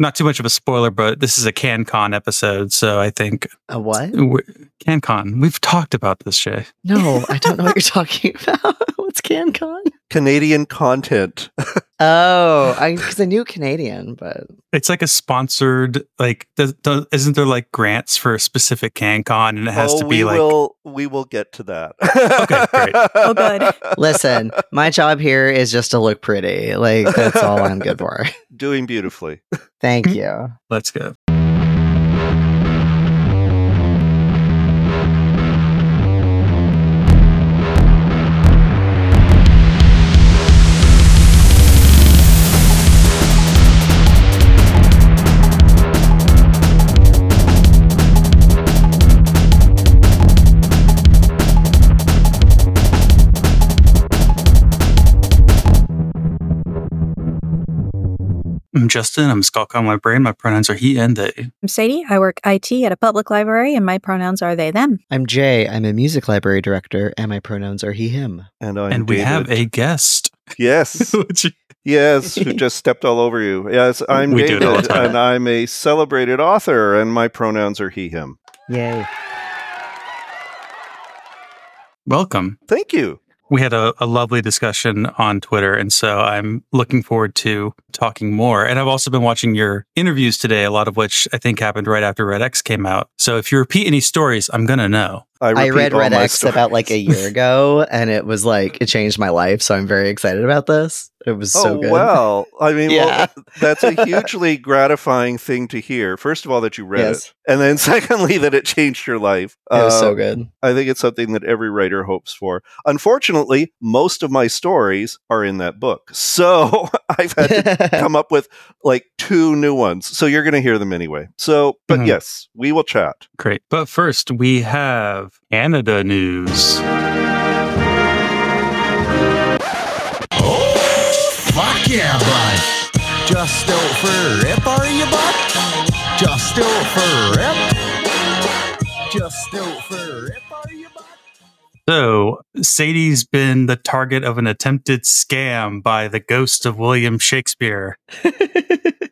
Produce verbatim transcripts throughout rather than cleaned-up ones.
not too much of a spoiler, but this is a CanCon episode, so I think... A what? CanCon. We've talked about this, Shay. No, I don't know what you're talking about. What's CanCon? Canadian content. Oh, I because I knew Canadian, but... It's like a sponsored, like, does, does, isn't there like grants for a specific CanCon, and it has oh, to be we like... Will, we will get to that. Okay, great. Oh, good. Listen, my job here is just to look pretty. Like, that's all I'm good for. Doing beautifully. Thank you. Let's go. I'm Justin. I'm Skalk on my brain. My pronouns are he and they. I'm Sadie. I work I T at a public library, and my pronouns are they, them. I'm Jay. I'm a music library director, and my pronouns are he, him. And, I'm and we David. have a guest. Yes. Yes, who just stepped all over you. Yes, I'm we David, and I'm a celebrated author, and my pronouns are he, him. Yay. Welcome. Thank you. We had a, a lovely discussion on Twitter, and so I'm looking forward to talking more. And I've also been watching your interviews today, a lot of which I think happened right after Red X came out. So if you repeat any stories, I'm going to know. I, I read Red X stories. about like a year ago, and it was like, it changed my life, so I'm very excited about this. It was oh, so good. Oh, well, I mean, yeah. well, that's a hugely gratifying thing to hear. First of all, that you read yes. it, and then secondly, that it changed your life. It was um, so good. I think it's something that every writer hopes for. Unfortunately, most of my stories are in that book, so I've had to come up with like two new ones, so you're going to hear them anyway. So, but mm-hmm. yes, we will chat. Great. But first, we have Canada news. Fuck yeah, bud. Just out for a rip, are you, bud? Just out for a rip. Just out for a rip, are you, bud? So, Sadie's been the target of an attempted scam by the ghost of William Shakespeare.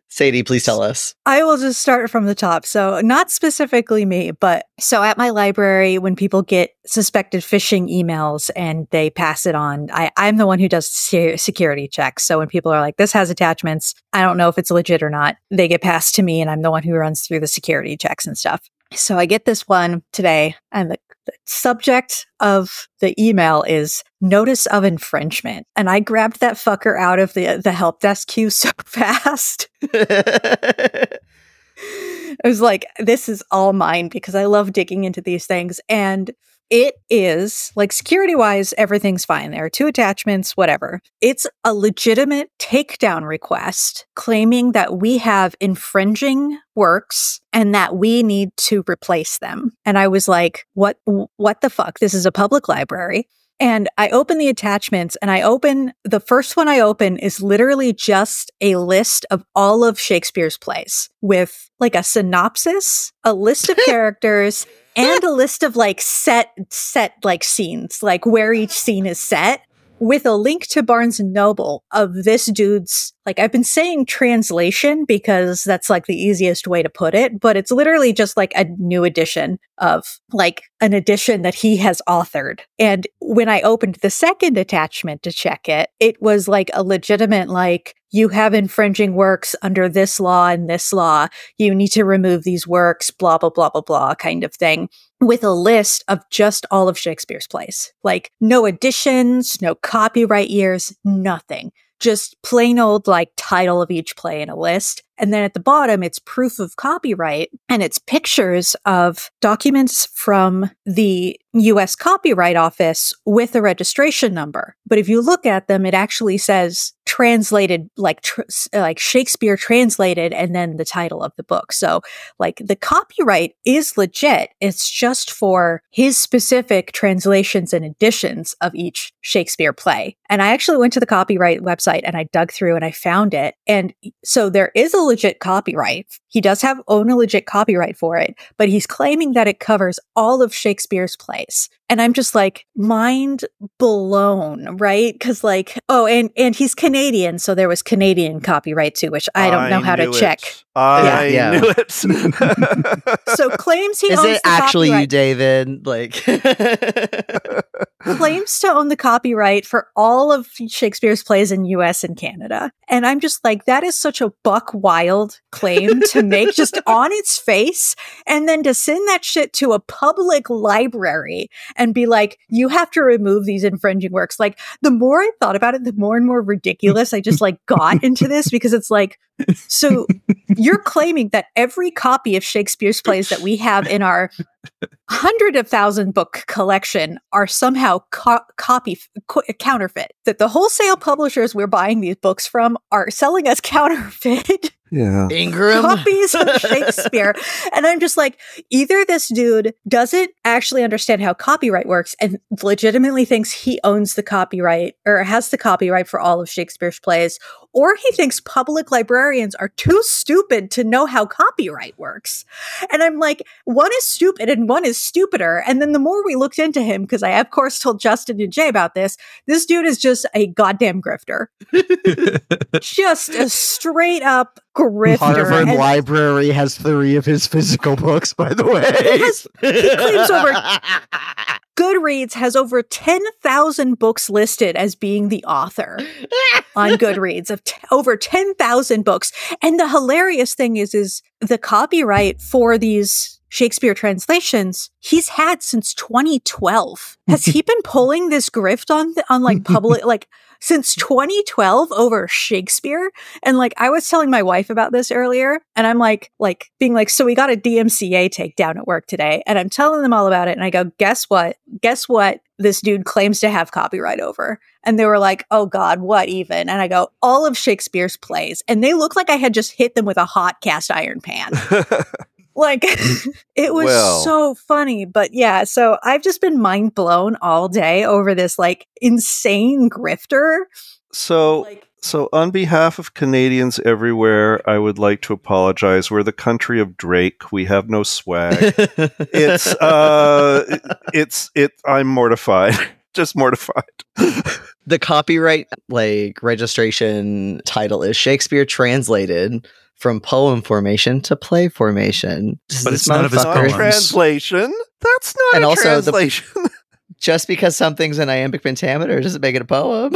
Sadie, please tell us. I will just start from the top. So not specifically me, but so at my library, when people get suspected phishing emails and they pass it on, I, I'm the one who does se- security checks. So when people are like, this has attachments, I don't know if it's legit or not, they get passed to me, and I'm the one who runs through the security checks and stuff. So I get this one today, and the, the subject of the email is notice of infringement. And I grabbed that fucker out of the, the help desk queue so fast. I was like, this is all mine, because I love digging into these things. And it is, like, security-wise, everything's fine. There are two attachments, whatever. It's a legitimate takedown request claiming that we have infringing works and that we need to replace them. And I was like, what, what the fuck? This is a public library. And I open the attachments, and I open, the first one I open is literally just a list of all of Shakespeare's plays with like a synopsis, a list of characters, and a list of like set, set like scenes, like where each scene is set, with a link to Barnes and Noble of this dude's, like, I've been saying translation because that's like the easiest way to put it, but it's literally just like a new edition of like an edition that he has authored. And when I opened the second attachment to check it, it was like a legitimate, like, you have infringing works under this law and this law. You need to remove these works, blah, blah, blah, blah, blah, kind of thing, with a list of just all of Shakespeare's plays. Like, no additions, no copyright years, nothing. Just plain old, like, title of each play in a list. And then at the bottom, it's proof of copyright, and it's pictures of documents from the U S Copyright Office with a registration number. But if you look at them, it actually says translated, like tr- like Shakespeare translated, and then the title of the book. So, like, the copyright is legit. It's just for his specific translations and editions of each Shakespeare play. And I actually went to the copyright website, and I dug through, and I found it. And so there is a legit copyright. He does have own a legit copyright for it, but he's claiming that it covers all of Shakespeare's plays. And I'm just like, mind blown, right? Because like, oh, and, and he's Canadian, so there was Canadian copyright too, which I don't I know how to it. check. I yeah. knew yeah. it. So claims he Is owns it the actually copyright. You, David? Like, claims to own the copyright for all of Shakespeare's plays in U S and Canada. And I'm just like, that is such a buck wild claim to make just on its face, and then to send that shit to a public library and be like, you have to remove these infringing works. Like, the more I thought about it, the more and more ridiculous I just like got into this, because it's like, so you're claiming that every copy of Shakespeare's plays that we have in our hundred of thousand book collection are somehow co- copy co- counterfeit, that the wholesale publishers we're buying these books from are selling us counterfeit yeah. Ingram copies of Shakespeare. And I'm just like, either this dude doesn't actually understand how copyright works and legitimately thinks he owns the copyright or has the copyright for all of Shakespeare's plays, or he thinks public librarians are too stupid to know how copyright works. And I'm like, one is stupid and one is stupider. And then the more we looked into him, because I, of course, told Justin and Jay about this, this dude is just a goddamn grifter. Just a straight up grifter. Harvard and Library has three of his physical books, by the way. It has, he claims over... Goodreads has over ten thousand books listed as being the author on Goodreads of t- over ten thousand books. And the hilarious thing is, is the copyright for these Shakespeare translations he's had since twenty twelve. Has he been pulling this grift on, the, on like public, like since twenty twelve over Shakespeare? And like, I was telling my wife about this earlier, and I'm like, like being like, so we got a D M C A takedown at work today, and I'm telling them all about it. And I go, guess what? Guess what? This dude claims to have copyright over. And they were like, oh God, what even? And I go, all of Shakespeare's plays. And they look like I had just hit them with a hot cast iron pan. Like, it was well. so funny. But yeah, so I've just been mind blown all day over this like insane grifter. So like, so on behalf of Canadians everywhere, I would like to apologize. We're the country of Drake. We have no swag. it's uh it's it I'm mortified. Just mortified. The copyright like registration title is Shakespeare translated from poem formation to play formation. But it's, it's none of his poems. Translation? That's not and a also translation. The, just because something's in iambic pentameter doesn't make it a poem.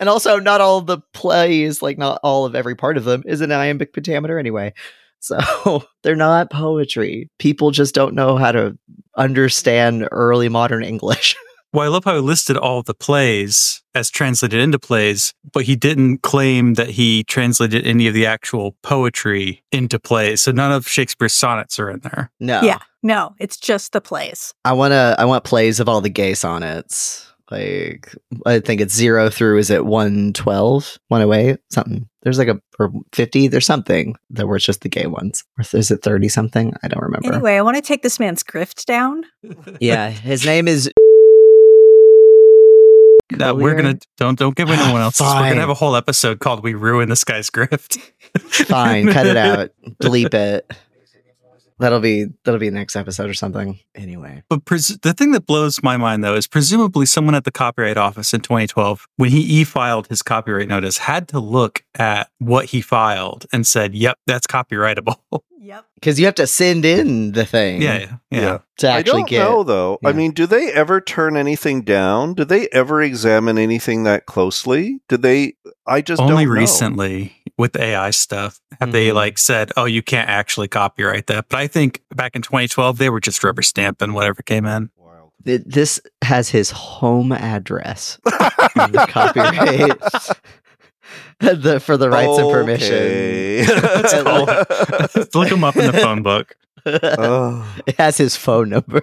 And also, not all the plays, like not all of every part of them, is in iambic pentameter anyway. So they're not poetry. People just don't know how to understand early modern English. Well, I love how he listed all the plays as translated into plays, but he didn't claim that he translated any of the actual poetry into plays. So none of Shakespeare's sonnets are in there. No. Yeah. No, it's just the plays. I want to, I want plays of all the gay sonnets. Like, I think it's zero through, is it one twelve, one oh eight, something. There's like a, or fifty, there's something that were just the gay ones. Or is it thirty something? I don't remember. Anyway, I want to take this man's grift down. Yeah. His name is... That we're gonna don't don't give anyone else. We're gonna have a whole episode called "We Ruin This Guy's Grift." Fine, cut it out, delete it. That'll be that'll be next episode or something. Anyway, but pres- the thing that blows my mind though is presumably someone at the Copyright Office in twenty twelve, when he e-filed his copyright notice, had to look at what he filed and said, "Yep, that's copyrightable." Yep. Because you have to send in the thing. Yeah. Yeah. yeah. To actually I don't get, know, though. Yeah. I mean, do they ever turn anything down? Do they ever examine anything that closely? Did they? I just Only don't know. Only recently with the A I stuff have mm-hmm. they like said, oh, you can't actually copyright that. But I think back in twenty twelve, they were just rubber stamping whatever came in. It, this has his home address. Copyright. The, for the rights okay. and permission. That's cool. Let's look him up in the phone book. Oh. It has his phone number.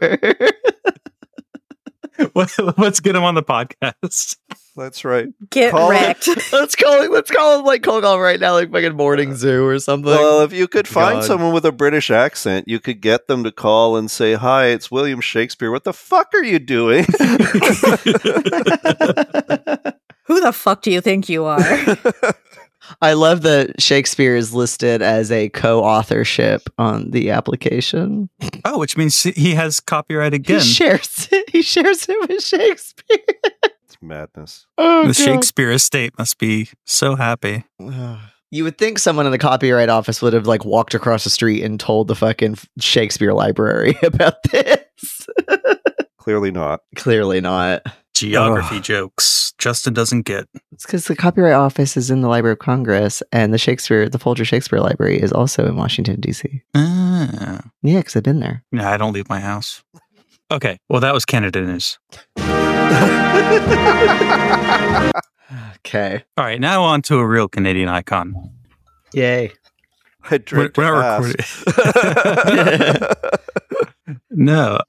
Let's get him on the podcast. That's right. Get call wrecked. Him. Let's call him. Let's call him like cold call right now, like fucking Morning Zoo or something. Well, if you could oh, find God. someone with a British accent, you could get them to call and say, "Hi, it's William Shakespeare. What the fuck are you doing?" Who the fuck do you think you are? I love that Shakespeare is listed as a co-authorship on the application. Oh, which means he has copyright again. He shares it. He shares it with Shakespeare. It's madness. Oh, the God. Shakespeare estate must be so happy. You would think someone in the copyright office would have like walked across the street and told the fucking Shakespeare Library about this. Clearly not. Clearly not. Geography oh. jokes Justin doesn't get. It's because the Copyright Office is in the Library of Congress, and the Shakespeare, the Folger Shakespeare Library, is also in Washington D C. Ah. Yeah, because I've been there. Yeah, I don't leave my house. Okay, well, that was Canada news. Okay. All right, now on to a real Canadian icon. Yay! I drink we're, we're recording. No.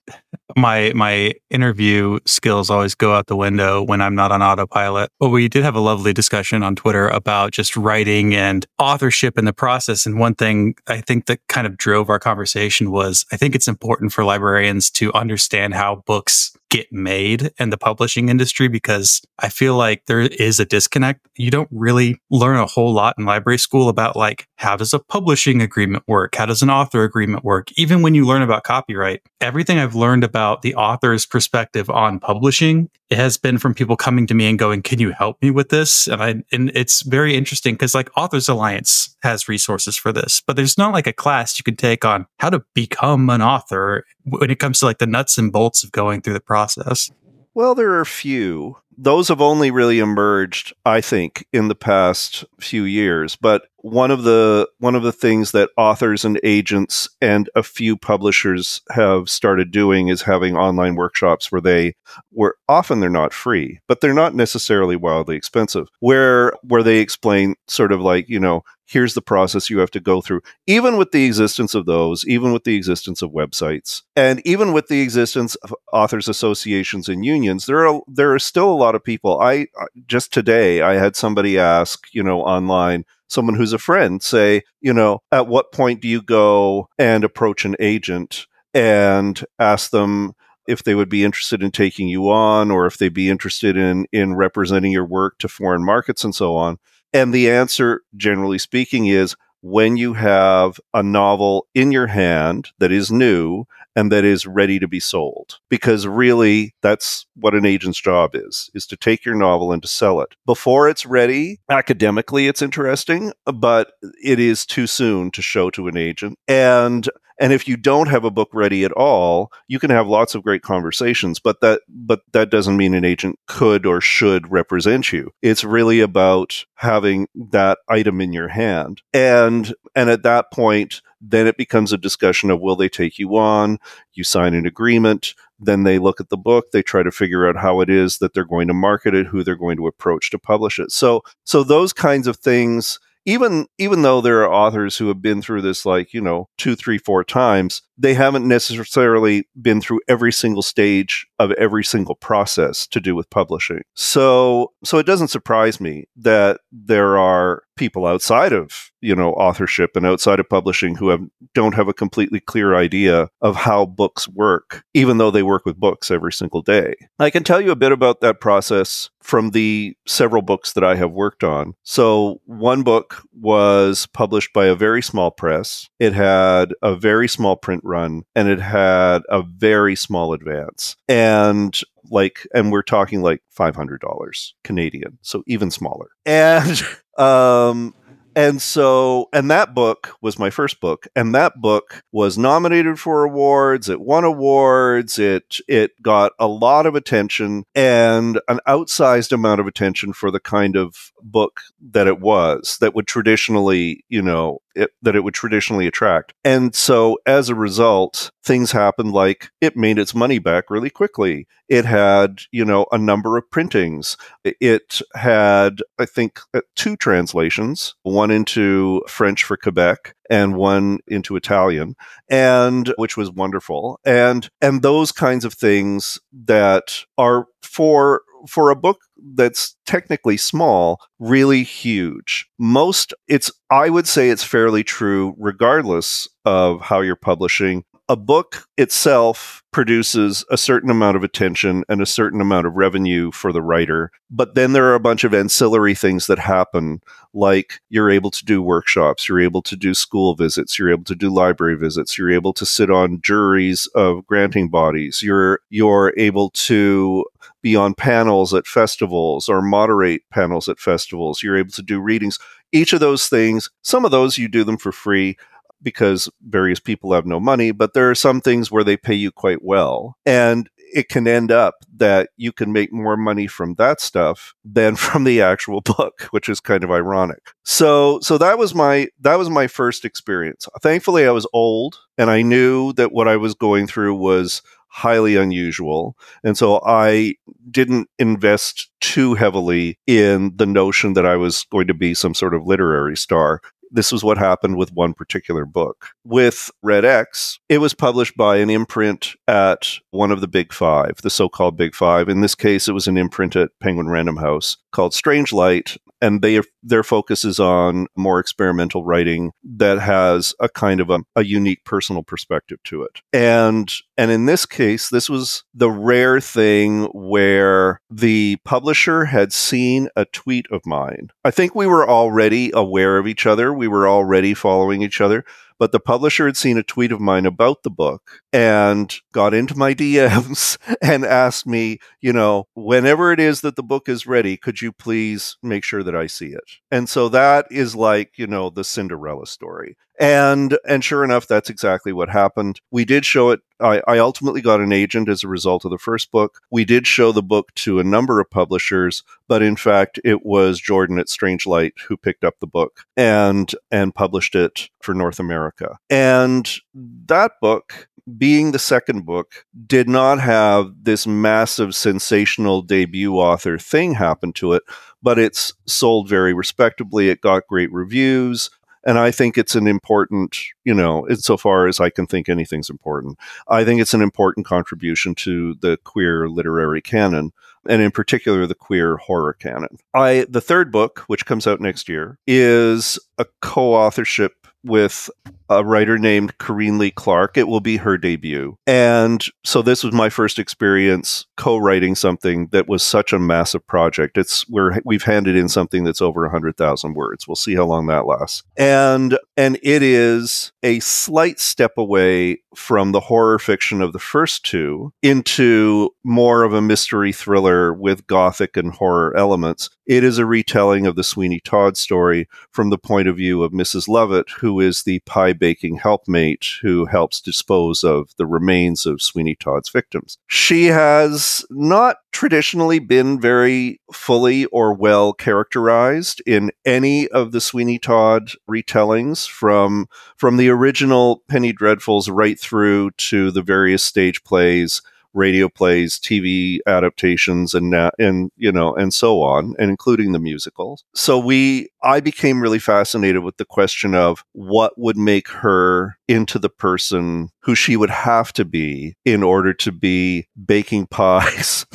My my interview skills always go out the window when I'm not on autopilot. But we did have a lovely discussion on Twitter about just writing and authorship in the process. And one thing I think that kind of drove our conversation was, I think it's important for librarians to understand how books get made in the publishing industry, because I feel like there is a disconnect. You don't really learn a whole lot in library school about like, how does a publishing agreement work? How does an author agreement work? Even when you learn about copyright, everything I've learned about the author's perspective on publishing, it has been from people coming to me and going, can you help me with this? And I, and it's very interesting because like Authors Alliance has resources for this, but there's not like a class you can take on how to become an author when it comes to like the nuts and bolts of going through the process. Process? Well, there are a few. Those have only really emerged, I think, in the past few years. But one of the one of the things that authors and agents and a few publishers have started doing is having online workshops where they where often they're not free, but they're not necessarily wildly expensive, where where they explain sort of like, you know, here's the process you have to go through, even with the existence of those, even with the existence of websites, and even with the existence of authors associations and unions. There are there are still a lot of people. I just today I had somebody ask, you know, online, someone who's a friend, say, you know, at what point do you go and approach an agent and ask them if they would be interested in taking you on, or if they'd be interested in in representing your work to foreign markets and so on? And the answer, generally speaking, is when you have a novel in your hand that is new and that is ready to be sold. Because really, that's what an agent's job is, is to take your novel and to sell it. Before it's ready, academically it's interesting, but it is too soon to show to an agent. And and if you don't have a book ready at all, you can have lots of great conversations, but that but that doesn't mean an agent could or should represent you. It's really about having that item in your hand. And and at that point, then it becomes a discussion of, will they take you on? You sign an agreement. Then they look at the book. They try to figure out how it is that they're going to market it, who they're going to approach to publish it. So, so those kinds of things, even, even though there are authors who have been through this, like, you know, two, three, four times, they haven't necessarily been through every single stage of every single process to do with publishing. So, so it doesn't surprise me that there are people outside of, you know, authorship and outside of publishing who have, don't have a completely clear idea of how books work, even though they work with books every single day. I can tell you a bit about that process from the several books that I have worked on. So one book was published by a very small press. It had a very small print run, and it had a very small advance. And like, and we're talking like five hundred dollars Canadian, so even smaller. And um, and so, and that book was my first book, and that book was nominated for awards. It won awards. It it got a lot of attention, and an outsized amount of attention for the kind of book that it was, that would traditionally, you know, It, that it would traditionally attract. And so as a result, things happened like it made its money back really quickly. It had, you know, a number of printings. It had, I think, two translations, one into French for Quebec and one into Italian, and which was wonderful. And and those kinds of things that are for for a book that's technically small, really huge. Most, it's, I would say it's fairly true regardless of how you're publishing. a book itself produces a certain amount of attention and a certain amount of revenue for the writer. But then there are a bunch of ancillary things that happen, like you're able to do workshops, you're able to do school visits, you're able to do library visits, you're able to sit on juries of granting bodies, you're you're able to be on panels at festivals or moderate panels at festivals, you're able to do readings. Each of those things, some of those you do them for free, because various people have no money, but there are some things where they pay you quite well. And it can end up that you can make more money from that stuff than from the actual book, which is kind of ironic. So so that was my that was my first experience. Thankfully, I was old, and I knew that what I was going through was highly unusual. And so I didn't invest too heavily in the notion that I was going to be some sort of literary star. This was what happened with one particular book. With Red X, it was published by an imprint at one of the big five, the so-called big five. In this case, it was an imprint at Penguin Random House called Strange Light, and they their focus is on more experimental writing that has a kind of a, a unique personal perspective to it. And and in this case, this was the rare thing where the publisher had seen a tweet of mine. I think we were already aware of each other. We were already following each other, but the publisher had seen a tweet of mine about the book and got into my D Ms and asked me, you know, whenever it is that the book is ready, could you please make sure that I see it? And so that is like, you know, the Cinderella story. And and sure enough, that's exactly what happened. We did show it. I, I ultimately got an agent as a result of the first book. We did show the book to a number of publishers, but in fact, it was Jordan at Strange Light who picked up the book and and published it for North America. And that book, being the second book, did not have this massive sensational debut author thing happen to it, but it's sold very respectably. It got great reviews. And I think it's an important, you know, insofar as I can think anything's important, I think it's an important contribution to the queer literary canon, and in particular, the queer horror canon. I the third book, which comes out next year, is a co-authorship with a writer named Corinne Leigh Clarke. It will be her debut. And so this was my first experience co-writing something that was such a massive project. It's where we've handed in something that's over one hundred thousand words. We'll see how long that lasts. And and it is a slight step away from the horror fiction of the first two into more of a mystery thriller with gothic and horror elements. It is a retelling of the Sweeney Todd story from the point of view of Missus Lovett, who is the pie-baking helpmate who helps dispose of the remains of Sweeney Todd's victims. She has not traditionally been very fully or well characterized in any of the Sweeney Todd retellings, from, from the original Penny Dreadfuls right through to the various stage plays, radio plays, T V adaptations, and and you know, and so on, and including the musicals. So we, I became really fascinated with the question of what would make her into the person who she would have to be in order to be baking pies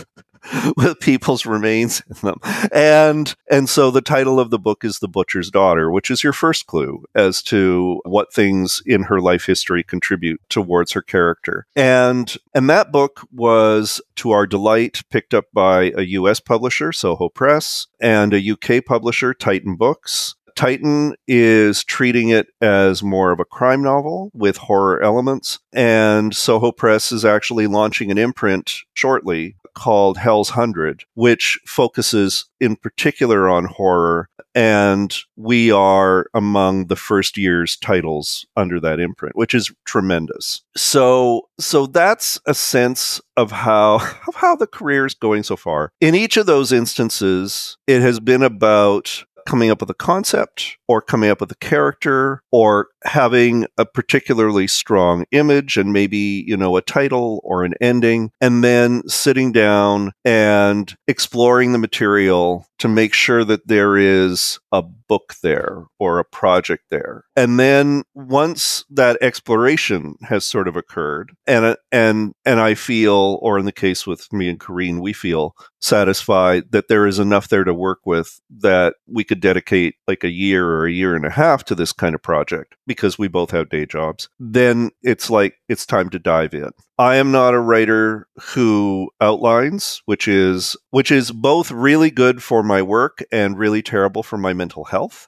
with people's remains in them. And and so the title of the book is The Butcher's Daughter, which is your first clue as to what things in her life history contribute towards her character. And and that book was, to our delight, picked up by a U S publisher, Soho Press, and a U K publisher, Titan Books. Titan is treating it as more of a crime novel with horror elements, and Soho Press is actually launching an imprint shortly called Hell's Hundred, which focuses in particular on horror, and we are among the first year's titles under that imprint, which is tremendous. So so that's a sense of how, of how the career is going so far. In each of those instances, it has been about coming up with a concept or coming up with a character or having a particularly strong image and maybe, you know, a title or an ending, and then sitting down and exploring the material to make sure that there is a book there or a project there. And then once that exploration has sort of occurred, and and and I feel, or in the case with me and Corinne, we feel satisfied that there is enough there to work with that we could dedicate like a year or a year and a half to this kind of project because we both have day jobs, then it's like, it's time to dive in. I am not a writer who outlines, which is which is both really good for my work and really terrible for my mental health.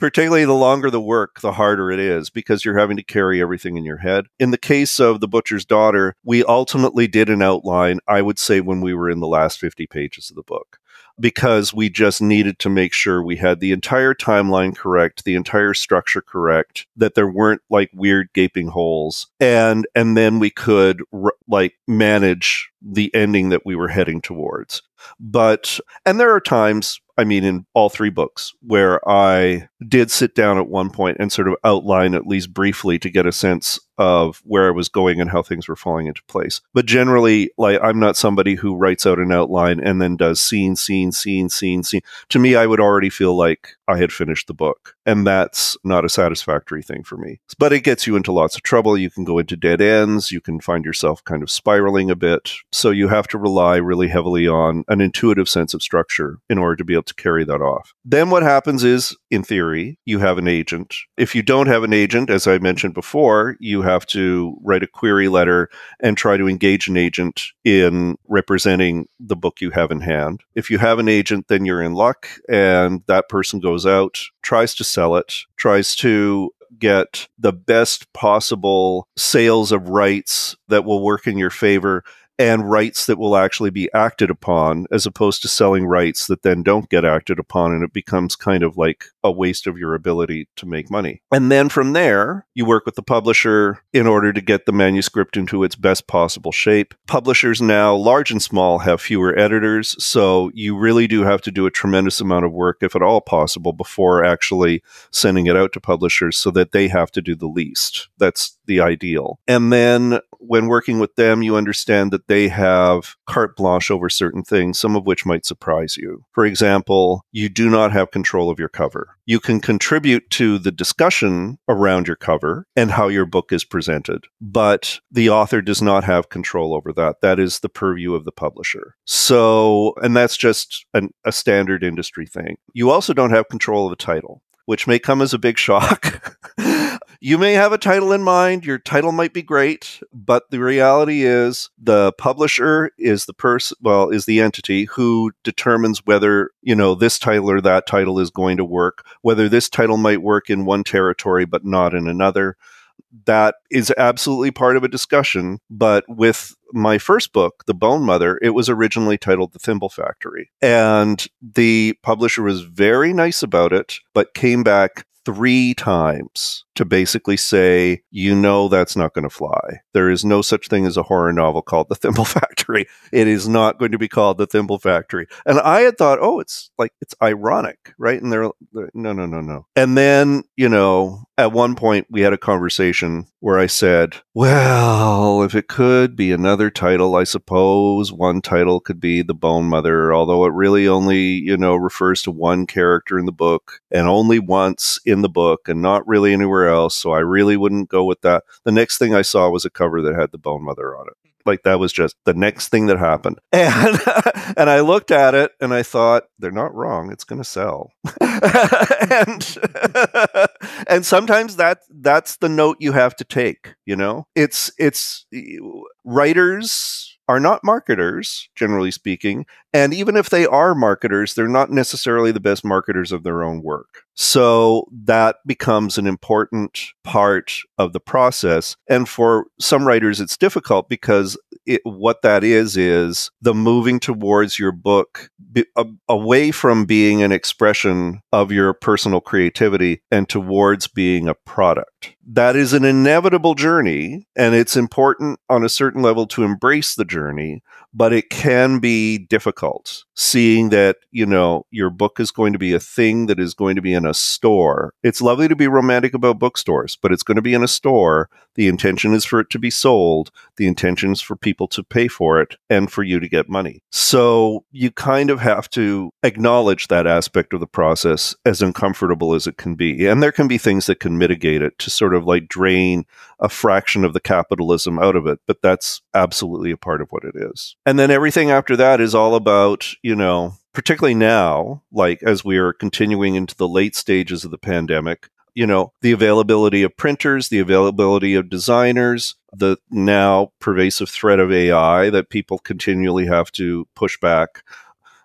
Particularly the longer the work, the harder it is, because you're having to carry everything in your head. In the case of The Butcher's Daughter, we ultimately did an outline, I would say, when we were in the last fifty pages of the book, because we just needed to make sure we had the entire timeline correct, the entire structure correct, that there weren't like weird gaping holes. And and then we could r- like manage the ending that we were heading towards. But, and there are times, I mean, in all three books, where I did sit down at one point and sort of outline at least briefly to get a sense of where I was going and how things were falling into place. But generally, like, I'm not somebody who writes out an outline and then does scene, scene, scene, scene, scene. To me, I would already feel like I had finished the book, and that's not a satisfactory thing for me. But it gets you into lots of trouble. You can go into dead ends. You can find yourself kind of spiraling a bit. So you have to rely really heavily on an intuitive sense of structure in order to be able to carry that off. Then what happens is, in theory, you have an agent. If you don't have an agent, as I mentioned before, you have to write a query letter and try to engage an agent in representing the book you have in hand. If you have an agent, then you're in luck, and that person goes out, tries to sell it, tries to get the best possible sales of rights that will work in your favor, and rights that will actually be acted upon, as opposed to selling rights that then don't get acted upon, and it becomes kind of like a waste of your ability to make money. And then from there, you work with the publisher in order to get the manuscript into its best possible shape. Publishers now, large and small, have fewer editors, so you really do have to do a tremendous amount of work, if at all possible, before actually sending it out to publishers, so that they have to do the least. That's the ideal. And then when working with them, you understand that they have carte blanche over certain things, some of which might surprise you. For example, you do not have control of your cover. You can contribute to the discussion around your cover and how your book is presented, but the author does not have control over that. That is the purview of the publisher. So, and that's just an, a standard industry thing. You also don't have control of the title, which may come as a big shock. You may have a title in mind, your title might be great, but the reality is the publisher is the person, well, is the entity who determines whether, you know, this title or that title is going to work, whether this title might work in one territory but not in another. That is absolutely part of a discussion, but with my first book, The Bone Mother, it was originally titled The Thimble Factory, and the publisher was very nice about it, but came back three times to basically say, you know, that's not going to fly. There is no such thing as a horror novel called The Thimble Factory. It is not going to be called The Thimble Factory. And I had thought, oh, it's like, it's ironic, right? And they're, they're no, no, no, no. And then, you know, at one point we had a conversation where I said, well, if it could be another title, I suppose one title could be The Bone Mother, although it really only, you know, refers to one character in the book and only once in the book and not really anywhere else, so I really wouldn't go with that. The next thing I saw was a cover that had The Bone Mother on it. Like, that was just the next thing that happened. And and I looked at it and I thought, they're not wrong. It's going to sell. and and sometimes that that's the note you have to take, you know? It's it's writers are not marketers, generally speaking. And even if they are marketers, they're not necessarily the best marketers of their own work. So that becomes an important part of the process. And for some writers, it's difficult because it, what that is, is the moving towards your book be, a, away from being an expression of your personal creativity and towards being a product. That is an inevitable journey, and it's important on a certain level to embrace the journey, but it can be difficult seeing that, you know, your book is going to be a thing that is going to be in a store. It's lovely to be romantic about bookstores, but it's going to be in a store. The intention is for it to be sold. The intention is for people to pay for it and for you to get money. So you kind of have to acknowledge that aspect of the process, as uncomfortable as it can be. And there can be things that can mitigate it to sort of like drain a fraction of the capitalism out of it, but that's absolutely a part of what it is. And then everything after that is all about, you know, particularly now, like as we are continuing into the late stages of the pandemic, you know, the availability of printers, the availability of designers, the now pervasive threat of A I that people continually have to push back,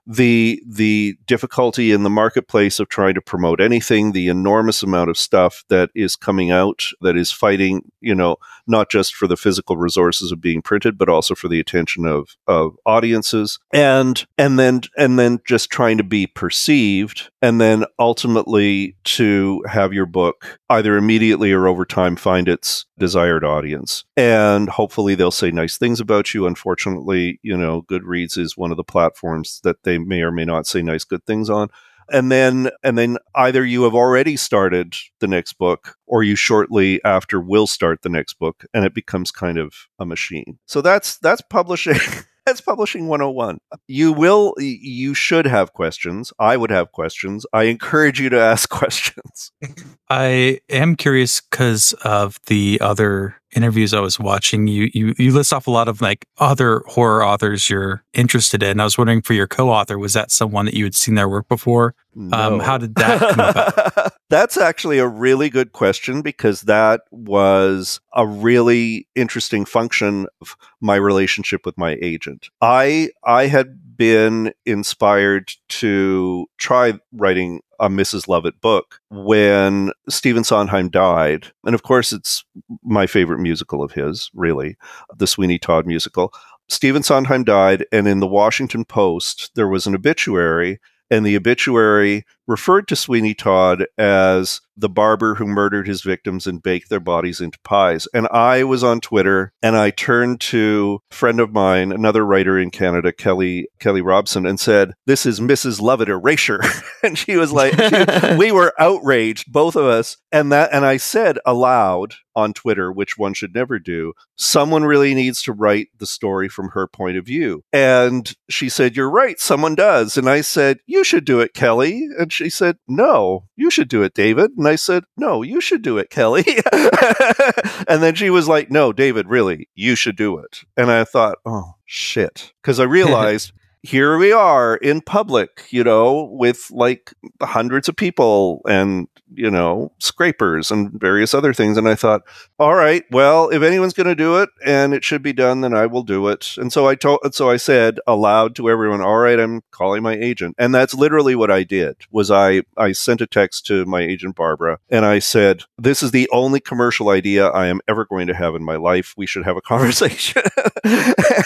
the the difficulty in the marketplace of trying to promote anything, the enormous amount of stuff that is coming out that is fighting, you know, not just for the physical resources of being printed, but also for the attention of of audiences, and and then and then just trying to be perceived, and then ultimately to have your book either immediately or over time find its desired audience. And hopefully they'll say nice things about you. Unfortunately, you know, Goodreads is one of the platforms that they may or may not say nice, good things on. And then, and then either you have already started the next book, or you shortly after will start the next book, and it becomes kind of a machine. So that's, that's publishing. That's publishing one oh one. You will, you should have questions. I would have questions. I encourage you to ask questions. I am curious, because of the other interviews I was watching, you, you you list off a lot of like other horror authors you're interested in. I was wondering, for your co-author, was that someone that you had seen their work before? No. Um, how did that come about? That's actually a really good question, because that was a really interesting function of my relationship with my agent. I I had been inspired to try writing a Missus Lovett book when Stephen Sondheim died. And of course, it's my favorite musical of his, really, the Sweeney Todd musical. Stephen Sondheim died, and in the Washington Post, there was an obituary, and the obituary referred to Sweeney Todd as the barber who murdered his victims and baked their bodies into pies. And I was on Twitter, and I turned to a friend of mine, another writer in Canada, Kelly Kelly Robson, and said, "This is Missus Lovett erasure." And she was like, she, we were outraged, both of us. And that, and I said aloud on Twitter, which one should never do, someone really needs to write the story from her point of view. And she said, "You're right, someone does." And I said, "You should do it, Kelly." And she said, "No, you should do it, David." And I said, "No, you should do it, Kelly." And then she was like, "No, David, really, you should do it." And I thought, oh, shit. Because I realized here we are in public, you know, with like hundreds of people and, you know, scrapers and various other things. And I thought, all right, well, if anyone's going to do it and it should be done, then I will do it. And so I told, so I said aloud to everyone, all right, I'm calling my agent. And that's literally what I did, was I, I sent a text to my agent, Barbara, and I said, "This is the only commercial idea I am ever going to have in my life. We should have a conversation."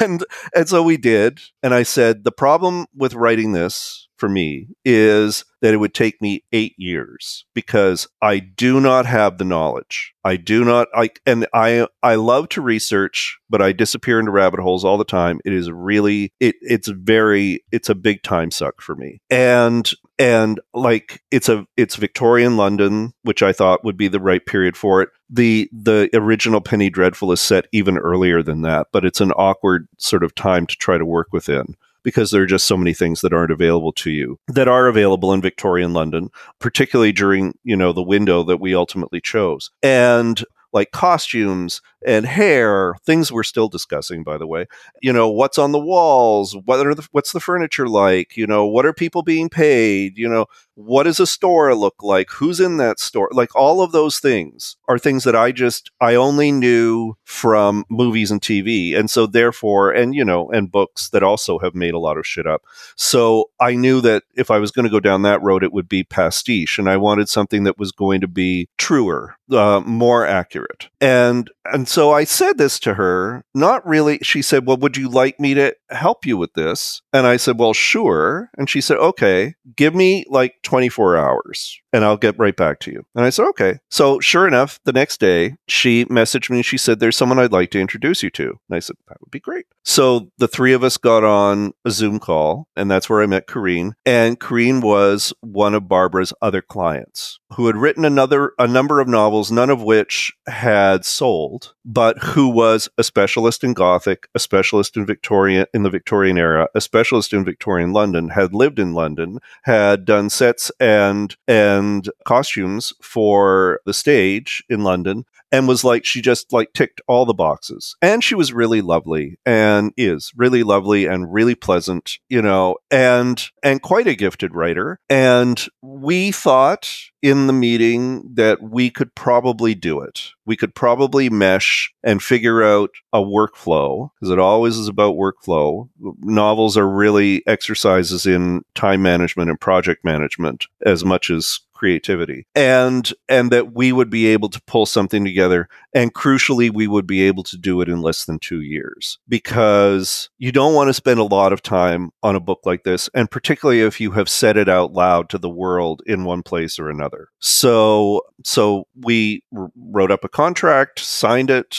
and, and so we did. And I said, "The problem with writing this for me is that it would take me eight years because I do not have the knowledge. I do not, I, and I, I love to research, but I disappear into rabbit holes all the time. It is really, it, it's very, it's a big time suck for me. And, and like, it's a, it's Victorian London, which I thought would be the right period for it. The, the original Penny Dreadful is set even earlier than that, but it's an awkward sort of time to try to work within, because there are just so many things that aren't available to you that are available in Victorian London, particularly during, you know, the window that we ultimately chose. And like costumes and hair, things we're still discussing, by the way, you know, what's on the walls, what are the, what's the furniture like, you know, what are people being paid, you know, what does a store look like, who's in that store, like all of those things are things that I just, I only knew from movies and T V. And so therefore, and, you know, and books that also have made a lot of shit up. So I knew that if I was going to go down that road, it would be pastiche. And I wanted something that was going to be truer, uh, more accurate. And, and so I said this to her, not really. She said, "Well, would you like me to help you with this?" And I said, "Well, sure." And she said, "Okay, give me like twenty-four hours and I'll get right back to you." And I said, "Okay." So sure enough, the next day she messaged me. She said, "There's someone I'd like to introduce you to." And I said, "That would be great." So the three of us got on a Zoom call, and that's where I met Corinne. And Corinne was one of Barbara's other clients who had written another, a number of novels, none of which had sold, but who was a specialist in Gothic, a specialist in Victorian, in the Victorian era, a specialist in Victorian London, had lived in London, had done sets and, and, and costumes for the stage in London, and was like, she just like ticked all the boxes. And she was really lovely, and is really lovely and really pleasant, you know, and, and quite a gifted writer. And we thought in the meeting that we could probably do it. We could probably mesh and figure out a workflow, because it always is about workflow. Novels are really exercises in time management and project management as much as creativity. And and that we would be able to pull something together. And crucially, we would be able to do it in less than two years. Because you don't want to spend a lot of time on a book like this, and particularly if you have said it out loud to the world in one place or another. So, so we r- wrote up a contract, signed it,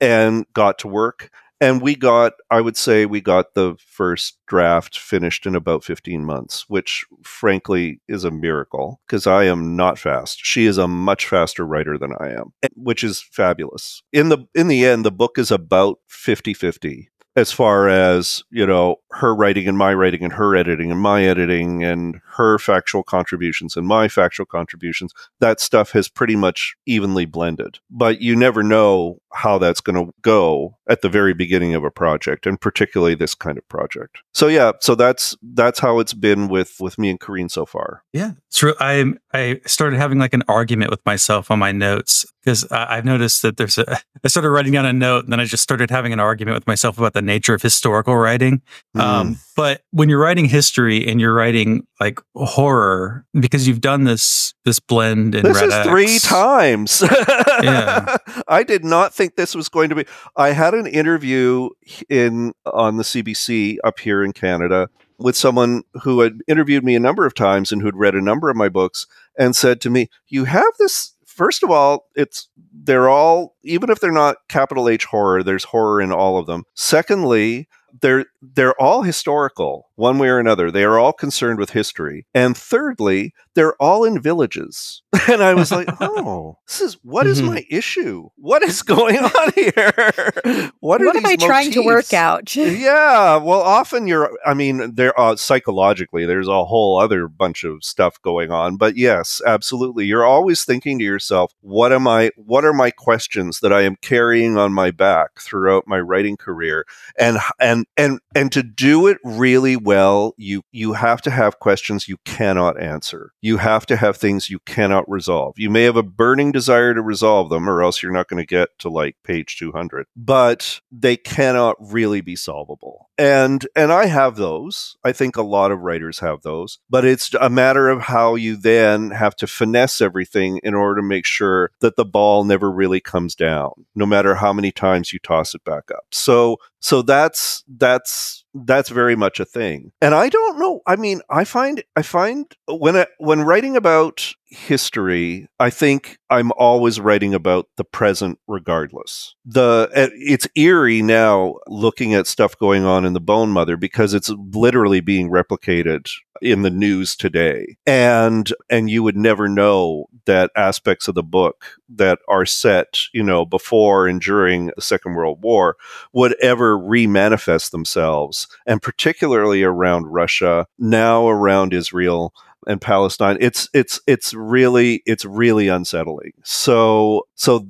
and got to work. And we got, I would say we got the first draft finished in about fifteen months, which frankly is a miracle because I am not fast. She is a much faster writer than I am, which is fabulous. In the in the end, the book is about fifty-fifty as far as, you know, her writing and my writing and her editing and my editing and her factual contributions and my factual contributions. That stuff has pretty much evenly blended. But you never know how that's going to go at the very beginning of a project, and particularly this kind of project. So yeah, so that's that's how it's been with, with me and Corinne so far. Yeah, it's re- I I started having like an argument with myself on my notes, because I've noticed that there's a. I started writing down a note, and then I just started having an argument with myself about the nature of historical writing. Mm. Um, but when you're writing history and you're writing like horror, because you've done this this blend in Red X. This is three times. Yeah, I did not think. This was going to be. I had an interview in on the C B C up here in Canada with someone who had interviewed me a number of times and who'd read a number of my books and said to me, "You have this. First of all, it's they're all, even if they're not capital H horror, there's horror in all of them. Secondly, they're they're all historical, one way or another. They are all concerned with history. And thirdly, they're all in villages." And I was like, oh, this is what mm-hmm. is my issue? What is going on here? What are What am I motifs? Trying to work out? Yeah, well, often you're, I mean, there uh, psychologically, there's a whole other bunch of stuff going on. But yes, absolutely. You're always thinking to yourself, what am I? What are my questions that I am carrying on my back throughout my writing career? And and and and to do it really well, you you have to have questions you cannot answer. You have to have things you cannot resolve. You may have a burning desire to resolve them, or else you're not going to get to like page two hundred, but they cannot really be solvable. And and I have those. I think a lot of writers have those, but it's a matter of how you then have to finesse everything in order to make sure that the ball never really comes down, no matter how many times you toss it back up. So so that's that's That's very much a thing. And I don't know. I mean, I find I find when I, when writing about history, I think I'm always writing about the present regardless. The it's eerie now looking at stuff going on in The Bone Mother, because it's literally being replicated in the news today. And and you would never know that aspects of the book that are set, you know, before and during the Second World War would ever remanifest themselves, and particularly around Russia, now around Israel and Palestine. It's it's it's really it's really unsettling. So so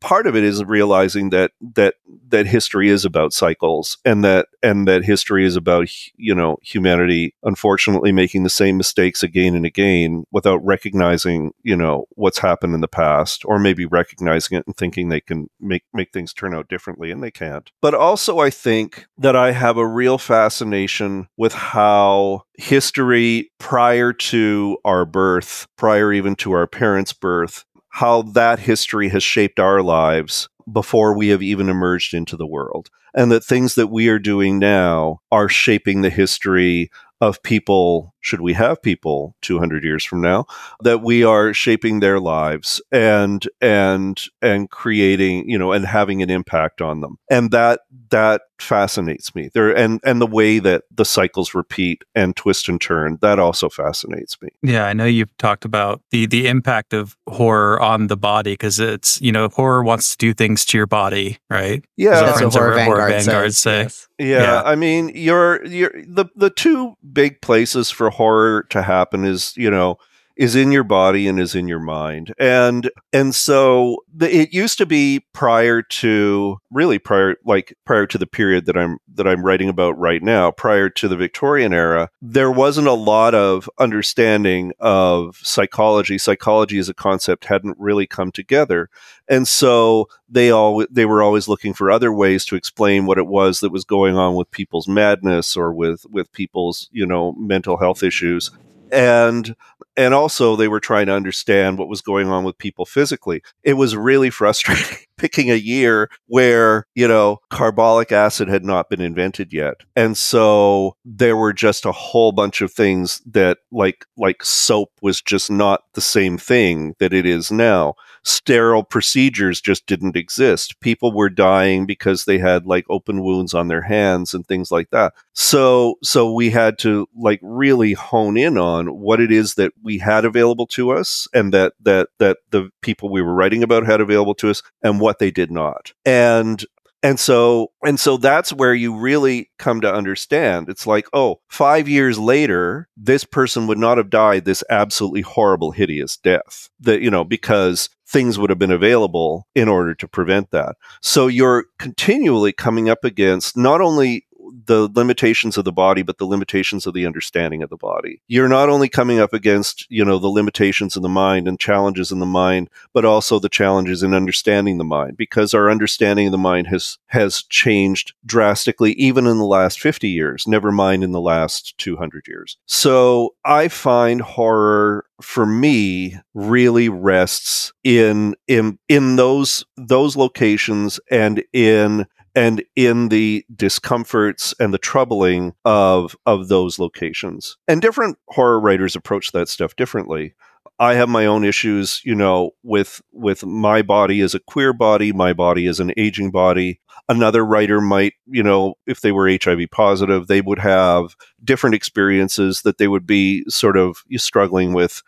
part of it is realizing that that that history is about cycles, and that and that history is about, you know, humanity unfortunately making the same mistakes again and again without recognizing, you know, what's happened in the past, or maybe recognizing it and thinking they can make make things turn out differently, and they can't. But also I think that I have a real fascination with how history prior to our birth, prior even to our parents' birth, how that history has shaped our lives before we have even emerged into the world. And that things that we are doing now are shaping the history of people, should we have people two hundred years from now, that we are shaping their lives and and and creating, you know, and having an impact on them. And that that fascinates me. There and and the way that the cycles repeat and twist and turn, that also fascinates me. Yeah, I know you've talked about the the impact of horror on the body, because it's, you know, horror wants to do things to your body, right? Yeah, that's what horror vanguard, vanguard says. Yeah, yeah, I mean, you're you're the the two big places for horror to happen is, you know, is in your body and is in your mind. And and so the, it used to be prior to really prior like prior to the period that I'm that I'm writing about right now, prior to the Victorian era, there wasn't a lot of understanding of psychology. Psychology as a concept hadn't really come together. And so they all they were always looking for other ways to explain what it was that was going on with people's madness or with with people's, you know, mental health issues. And and also they were trying to understand what was going on with people physically. It was really frustrating picking a year where, you know, carbolic acid had not been invented yet. And so there were just a whole bunch of things that like like soap was just not the same thing that it is now. Sterile procedures just didn't exist. People were dying because they had like open wounds on their hands and things like that. So so we had to like really hone in on what it is that we had available to us and that that that the people we were writing about had available to us and what what they did not. And and so and so that's where you really come to understand. It's like, oh, five years later, this person would not have died this absolutely horrible, hideous death. That, you know, because things would have been available in order to prevent that. So you're continually coming up against not only the limitations of the body, but the limitations of the understanding of the body. You're not only coming up against, you know, the limitations of the mind and challenges in the mind, but also the challenges in understanding the mind, because our understanding of the mind has, has changed drastically, even in the last fifty years, never mind in the last two hundred years. So I find horror, for me, really rests in, in, in those, those locations and in, and in the discomforts and the troubling of of those locations. And different horror writers approach that stuff differently. I have my own issues, you know, with with my body as a queer body, my body as an aging body. Another writer might, you know, if they were H I V positive, they would have different experiences that they would be sort of struggling with.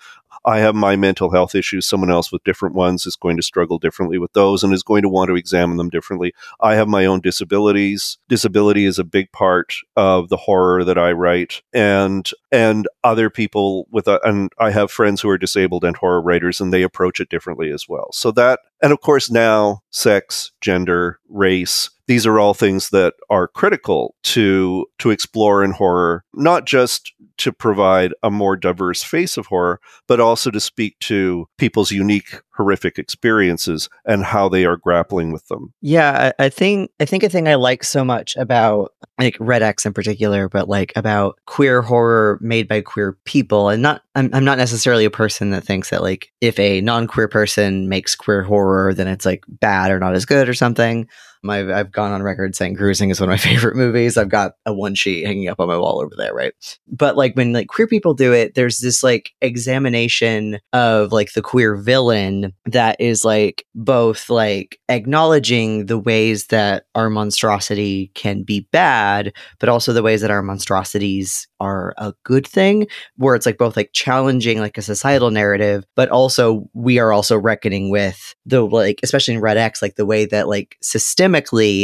I have my mental health issues. Someone else with different ones is going to struggle differently with those and is going to want to examine them differently. I have my own disabilities. Disability is a big part of the horror that I write. And and other people with, a, and I have friends who are disabled and horror writers, and they approach it differently as well. So that, and of course now, sex, gender, race, these are all things that are critical to to explore in horror, not just to provide a more diverse face of horror, but also to speak to people's unique horrific experiences and how they are grappling with them. Yeah, I think I think a thing I like so much about like Red X in particular, but like about queer horror made by queer people, and not I'm I'm not necessarily a person that thinks that like if a non-queer person makes queer horror, then it's like bad or not as good or something. I've, I've gone on record saying Cruising is one of my favorite movies. I've got a one sheet hanging up on my wall over there, right? But like when like queer people do it, there's this like examination of like the queer villain that is like both like acknowledging the ways that our monstrosity can be bad, but also the ways that our monstrosities are a good thing, where it's like both like challenging like a societal narrative, but also we are also reckoning with the like, especially in Red X, like the way that like systemically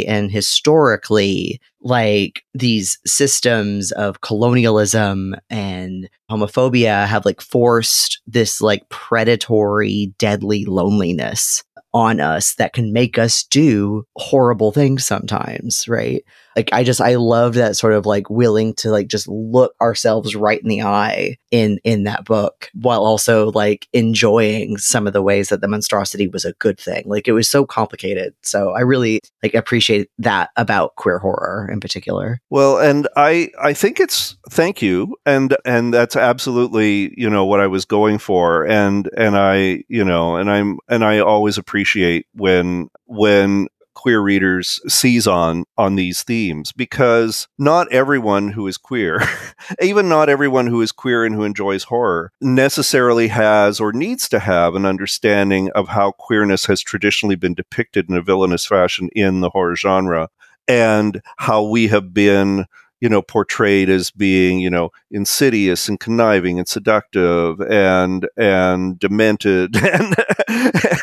and historically like these systems of colonialism and homophobia have like forced this like predatory, deadly loneliness on us that can make us do horrible things sometimes, right? Like I just I love that sort of like willing to like just look ourselves right in the eye in in that book, while also like enjoying some of the ways that the monstrosity was a good thing. Like it was so complicated. So I really like appreciate that about queer horror in particular. Well, and I I think it's thank you. And and that's absolutely, you know, what I was going for. And and I, you know, and I'm and I always appreciate when when queer readers seize on on these themes, because not everyone who is queer, even not everyone who is queer and who enjoys horror, necessarily has or needs to have an understanding of how queerness has traditionally been depicted in a villainous fashion in the horror genre, and how we have been, you know, portrayed as being, you know, insidious and conniving and seductive and and demented and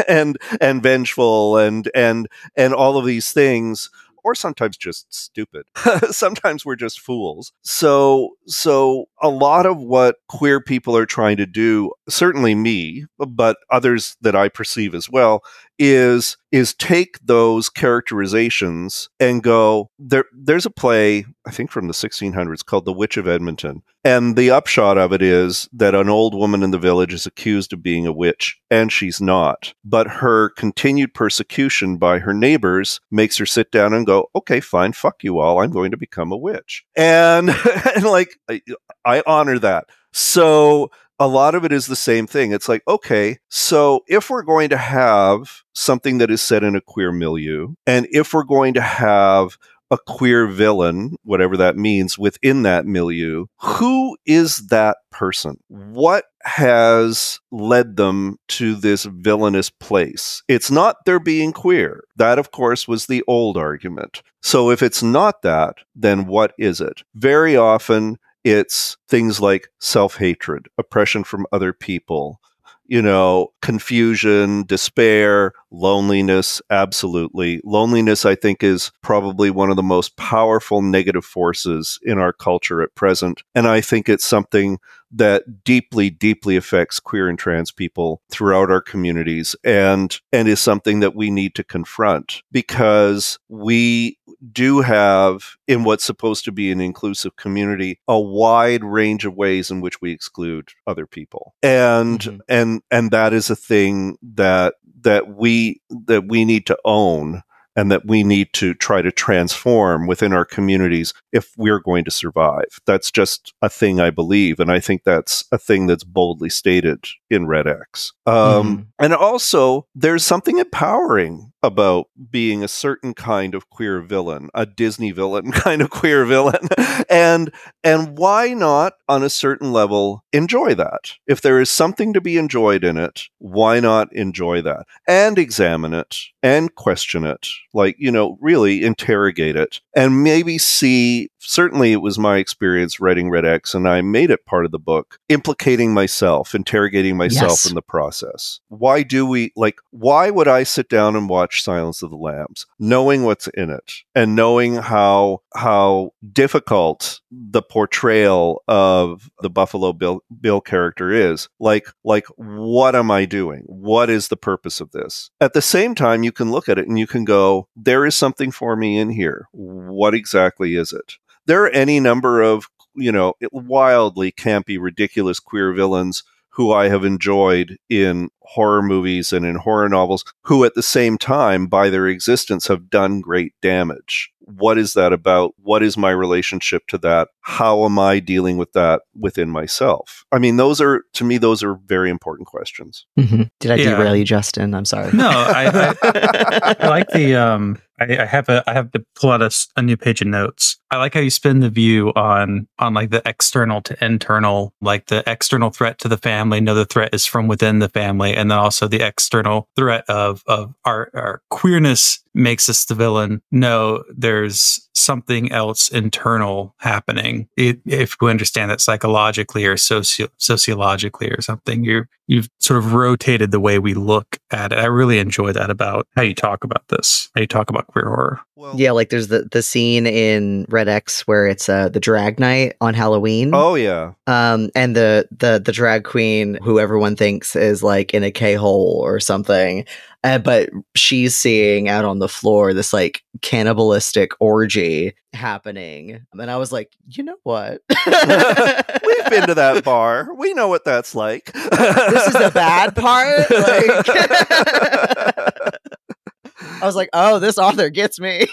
and, and vengeful and and and all of these things. or sometimes just stupid. Sometimes we're just fools. So, so a lot of what queer people are trying to do, certainly me, but others that I perceive as well, is is take those characterizations and go, there, there's a play, I think from the sixteen hundreds, called The Witch of Edmonton. And the upshot of it is that an old woman in the village is accused of being a witch, and she's not. But her continued persecution by her neighbors makes her sit down and go, okay, fine, fuck you all, I'm going to become a witch. And, and like, I, I honor that. So a lot of it is the same thing. It's like, okay, so if we're going to have something that is set in a queer milieu, and if we're going to have a queer villain, whatever that means, within that milieu, who is that person? What has led them to this villainous place? It's not their being queer. That, of course, was the old argument. So if it's not that, then what is it? Very often, it's things like self-hatred, oppression from other people, you know, confusion, despair, loneliness, absolutely. Loneliness, I think, is probably one of the most powerful negative forces in our culture at present. And I think it's something that deeply, deeply affects queer and trans people throughout our communities, and and is something that we need to confront, because we do have, in what's supposed to be an inclusive community, a wide range of ways in which we exclude other people. And mm-hmm. and and that is a thing that that we that we need to own, and that we need to try to transform within our communities if we're going to survive. That's just a thing I believe, and I think that's a thing that's boldly stated in Red X. Um, mm-hmm. And also, there's something empowering about being a certain kind of queer villain, a Disney villain kind of queer villain. And and why not, on a certain level, enjoy that? If there is something to be enjoyed in it, why not enjoy that? And examine it, and question it. Like, you know, really interrogate it, and maybe see, certainly it was my experience writing Red X, and I made it part of the book, implicating myself, interrogating myself yes. in the process. Why do we, like, why would I sit down and watch Silence of the Lambs, knowing what's in it, and knowing how how difficult the portrayal of the Buffalo Bill, Bill character is? Like, like, what am I doing? What is the purpose of this? At the same time, you can look at it and you can go, there is something for me in here. What exactly is it? There are any number of, you know, wildly campy, ridiculous queer villains who I have enjoyed in horror movies and in horror novels, who at the same time, by their existence, have done great damage. What is that about? What is my relationship to that? How am I dealing with that within myself? I mean, those are, to me, those are very important questions. Mm-hmm. Did I yeah. derail you, Justin? I'm sorry. No, I, I, I like the, um, I, I have a, I have to pull out a, a new page of notes. I like how you spin the view on, on like the external to internal, like the external threat to the family. No, the threat is from within the family. And then also the external threat of, of our, our queerness makes us the villain. No, there's something else internal happening. It, if we understand that psychologically or socio- sociologically or something, you, you've sort of rotated the way we look at it. I really enjoy that about how you talk about this, how you talk about queer horror. Well, yeah, like there's the, the scene in Red X where it's uh, the drag night on Halloween. Oh, yeah. Um, and the, the, the drag queen, who everyone thinks is like in a K-hole or something, uh, but she's seeing out on the floor this like cannibalistic orgy happening. And I was like, you know what? We've been to that bar. We know what that's like. This is the bad part. Like... I was like, oh, this author gets me.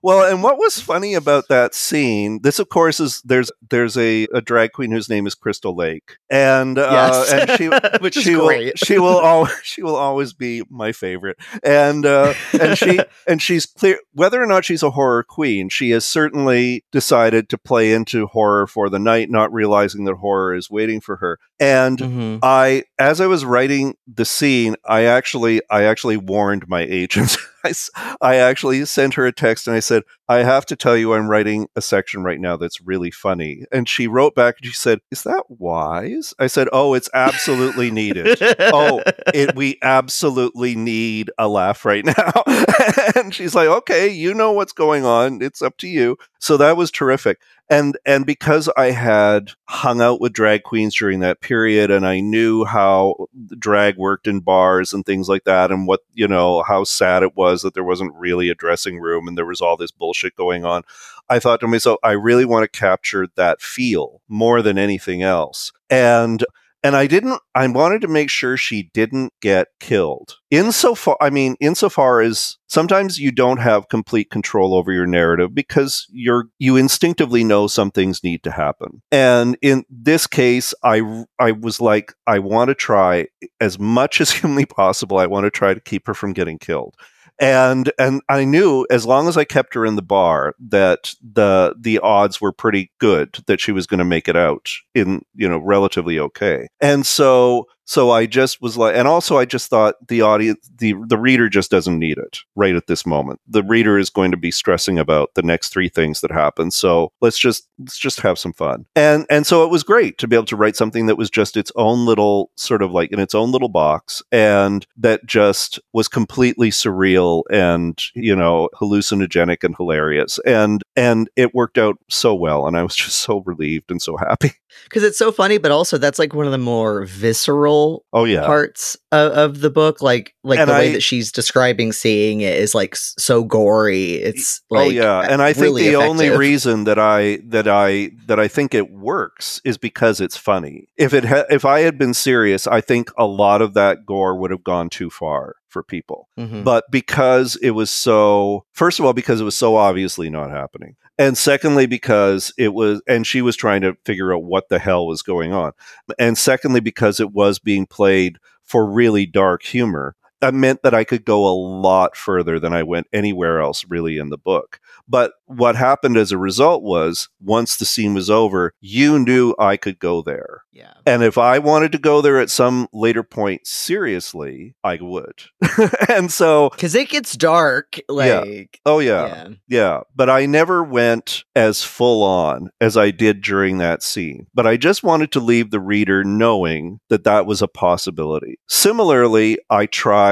Well, and what was funny about that scene, this, of course, is there's there's a, a drag queen whose name is Crystal Lake. And uh, yes. and she Which she is great. will she will always she will always be my favorite. And uh, and she and she's clear, whether or not she's a horror queen, she has certainly decided to play into horror for the night, not realizing that horror is waiting for her. And mm-hmm. I as I was writing the scene, I actually I actually warned my agent. I, I actually sent her a text and I said, I have to tell you, I'm writing a section right now that's really funny. Kelly. And she wrote back and she said, is that wise? I said, oh, it's absolutely needed. Oh, it, we absolutely need a laugh right now. And she's like, okay, you know what's going on. It's up to you. So that was terrific. And and because I had hung out with drag queens during that period, and I knew how drag worked in bars and things like that, and what, you know, how sad it was that there wasn't really a dressing room and there was all this bullshit going on, I thought to myself, I really want to capture that feel more than anything else. And and I didn't, I wanted to make sure she didn't get killed. Insofar, I mean, insofar as sometimes you don't have complete control over your narrative because you're, you instinctively know some things need to happen. And in this case, I, I was like, I want to try as much as humanly possible. I want to try to keep her from getting killed. And and I knew as long as I kept her in the bar that the the odds were pretty good that she was going to make it out in, you know, relatively okay. And so so I just was like, and also I just thought the audience, the the reader just doesn't need it right at this moment. The reader is going to be stressing about the next three things that happen. So let's just let's just have some fun. And and so it was great to be able to write something that was just its own little sort of like in its own little box, and that just was completely surreal and, you know, hallucinogenic and hilarious. And and it worked out so well. And I was just so relieved and so happy. Because it's so funny, but also that's like one of the more visceral oh, yeah. parts of, of the book. Like like and the way I, that she's describing seeing it is like so gory. It's like, oh yeah. And I really think the effective. only reason that I that I that I think it works is because it's funny. If it ha- if I had been serious, I think a lot of that gore would have gone too far for people. Mm-hmm. But because it was so, first of all, because it was so obviously not happening. And secondly, because it was, and she was trying to figure out what the hell was going on. And secondly, because it was being played for really dark humor. That meant that I could go a lot further than I went anywhere else really in the book. But what happened as a result was once the scene was over, you knew I could go there. Yeah. And if I wanted to go there at some later point, seriously, I would. And so... because it gets dark. Like, yeah. Oh, yeah, yeah. Yeah. But I never went as full on as I did during that scene. But I just wanted to leave the reader knowing that that was a possibility. Similarly, I tried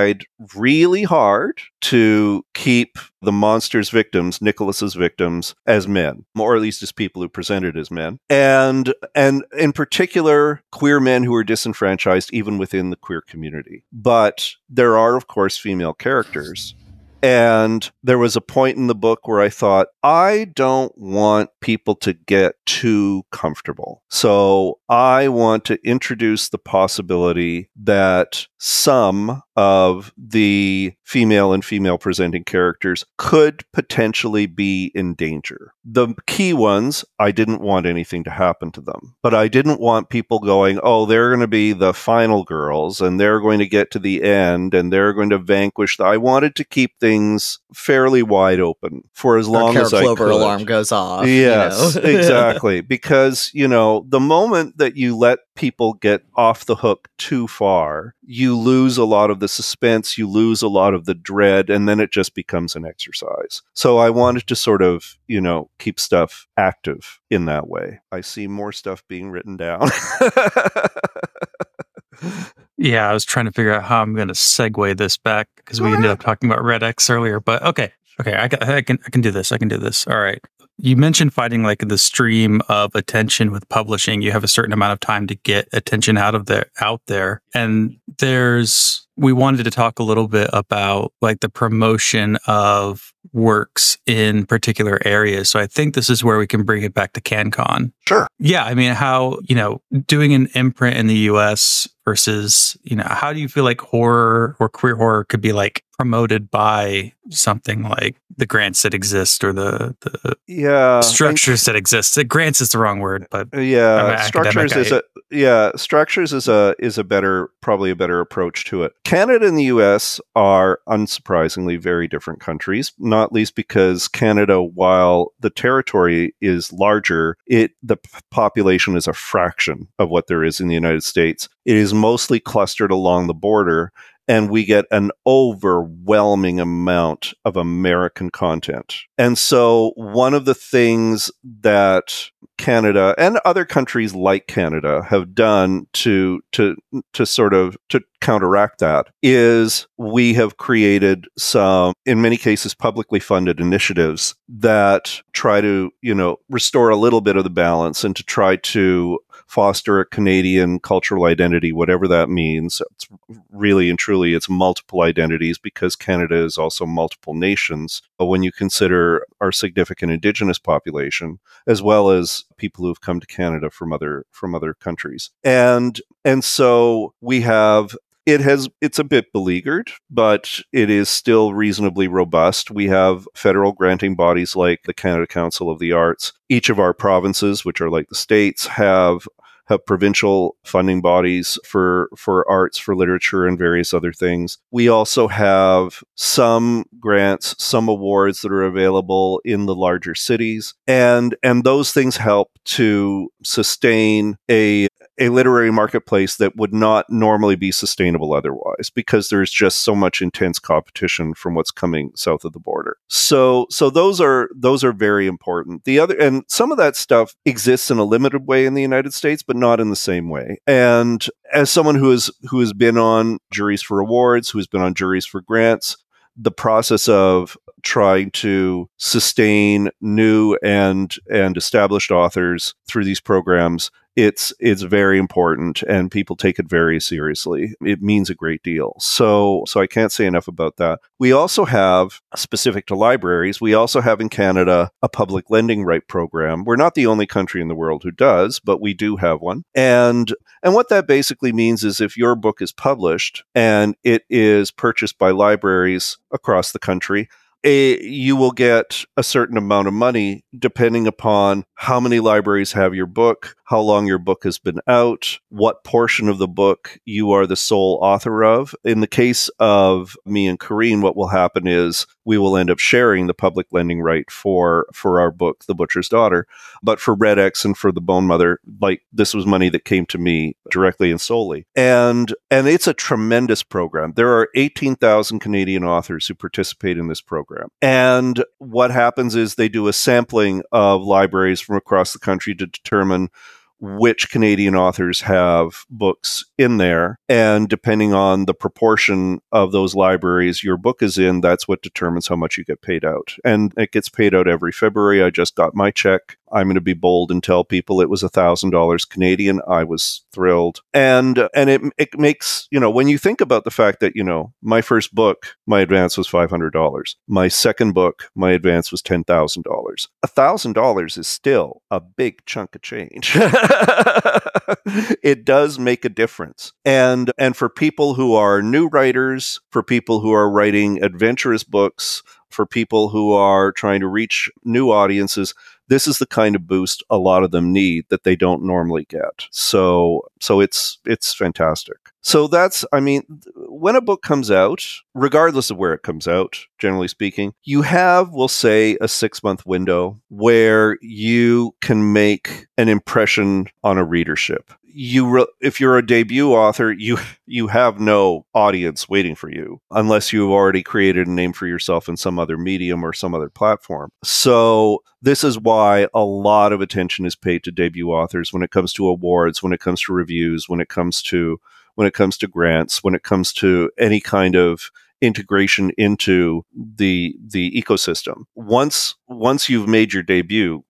really hard to keep the monster's victims, Nicholas's victims, as men, or at least as people who presented as men. And and in particular, queer men who are disenfranchised even within the queer community. But there are, of course, female characters. And there was a point in the book where I thought, I don't want people to get too comfortable. So I want to introduce the possibility that some of the female and female presenting characters could potentially be in danger. The key ones, I didn't want anything to happen to them. But I didn't want people going, oh, they're going to be the final girls, and they're going to get to the end, and they're going to vanquish. The- I wanted to keep things fairly wide open for as long as I could. Our Clover alarm goes off. Yes, you know? Exactly. Because, you know, the moment that you let people get off the hook too far, you lose a lot of the suspense, you lose a lot of the dread, and then it just becomes an exercise. So I wanted to sort of, you know, keep stuff active in that way. I see more stuff being written down. Yeah, I was trying to figure out how I'm going to segue this back because we ended up talking about Red X earlier, but okay. Okay, I can, I can I can do this. I can do this. All right. You mentioned fighting like the stream of attention with publishing. You have a certain amount of time to get attention out of there, out there. And there's, we wanted to talk a little bit about like the promotion of works in particular areas. So I think this is where we can bring it back to CanCon. Sure. Yeah. I mean, how, you know, doing an imprint in the U S versus, you know, how do you feel like horror or queer horror could be like promoted by something like the grants that exist or the, the yeah, structures that exist? Grants is the wrong word, but yeah, structures academic. is a yeah, structures is a is a better probably a better approach to it. Canada and the U S are unsurprisingly very different countries, not least because Canada, while the territory is larger, it the population is a fraction of what there is in the United States. It is mostly clustered along the border, and we get an overwhelming amount of American content. And so one of the things that Canada and other countries like Canada have done to to to sort of to counteract that is we have created some, in many cases, publicly funded initiatives that try to, you know, restore a little bit of the balance and to try to foster a Canadian cultural identity, whatever that means. It's really and truly, it's multiple identities because Canada is also multiple nations. But when you consider our significant Indigenous population, as well as people who've come to Canada from other from other countries, and and so we have. It has. It's a bit beleaguered, but it is still reasonably robust. We have federal granting bodies like the Canada Council of the Arts. Each of our provinces, which are like the states, have have provincial funding bodies for for arts, for literature, and various other things. We also have some grants, some awards that are available in the larger cities, and and those things help to sustain a. a literary marketplace that would not normally be sustainable otherwise, because there's just so much intense competition from what's coming south of the border. So, so those are, those are very important. The other, and some of that stuff exists in a limited way in the United States, but not in the same way. And as someone who is, who has been on juries for awards, who has been on juries for grants, the process of trying to sustain new and, and established authors through these programs, It's it's very important, and people take it very seriously. It means a great deal. So so I can't say enough about that. We also have, specific to libraries, we also have in Canada a public lending right program. We're not the only country in the world who does, but we do have one. And and what that basically means is if your book is published and it is purchased by libraries across the country, A, you will get a certain amount of money depending upon how many libraries have your book, how long your book has been out, what portion of the book you are the sole author of. In the case of me and Corinne, what will happen is we will end up sharing the public lending right for, for our book, The Butcher's Daughter. But for Red X and for The Bone Mother, like this was money that came to me directly and solely. And, and it's a tremendous program. There are eighteen thousand Canadian authors who participate in this program. And what happens is they do a sampling of libraries from across the country to determine which Canadian authors have books in there. And depending on the proportion of those libraries your book is in, that's what determines how much you get paid out. And it gets paid out every February. I just got my check. I'm going to be bold and tell people it was one thousand dollars Canadian. I was thrilled. And and it it makes, you know, when you think about the fact that, you know, my first book, my advance was five hundred dollars. My second book, my advance was ten thousand dollars. one thousand dollars is still a big chunk of change. It does make a difference. And and for people who are new writers, for people who are writing adventurous books, for people who are trying to reach new audiences, this is the kind of boost a lot of them need that they don't normally get. So, so it's it's fantastic. So that's, I mean, when a book comes out, regardless of where it comes out, generally speaking, you have, we'll say, a six-month window where you can make an impression on a readership. You, re- if you're a debut author, you you have no audience waiting for you unless you've already created a name for yourself in some other medium or some other platform. So this is why a lot of attention is paid to debut authors when it comes to awards, when it comes to reviews, when it comes to when it comes to grants, when it comes to any kind of integration into the the ecosystem. Once once you've made your debut,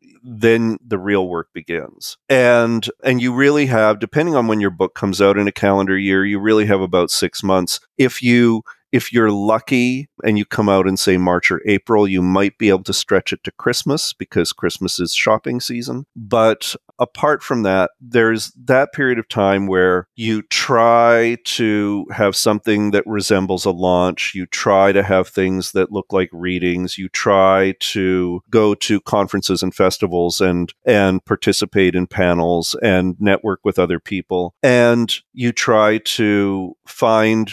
then the real work begins. And and you really have, depending on when your book comes out in a calendar year, you really have about six months. If you if you're lucky and you come out in, say, March or April, you might be able to stretch it to Christmas because Christmas is shopping season. But apart from that, there's that period of time where you try to have something that resembles a launch. You try to have things that look like readings. You try to go to conferences and festivals and, and participate in panels and network with other people. And you try to find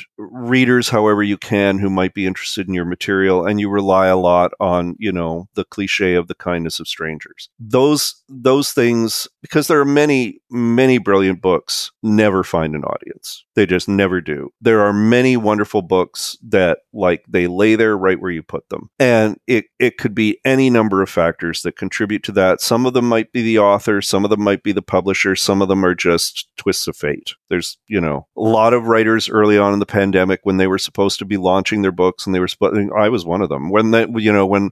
readers however you you can who might be interested in your material, and you rely a lot on, you know, the cliche of the kindness of strangers. Those those things, because there are many, many brilliant books, never find an audience. They just never do. There are many wonderful books that, like, they lay there right where you put them. And it, it could be any number of factors that contribute to that. Some of them might be the author, some of them might be the publisher, some of them are just twists of fate. There's, you know, a lot of writers early on in the pandemic when they were supposed to be launching their books and they were supposed, I was one of them, when that, you know, when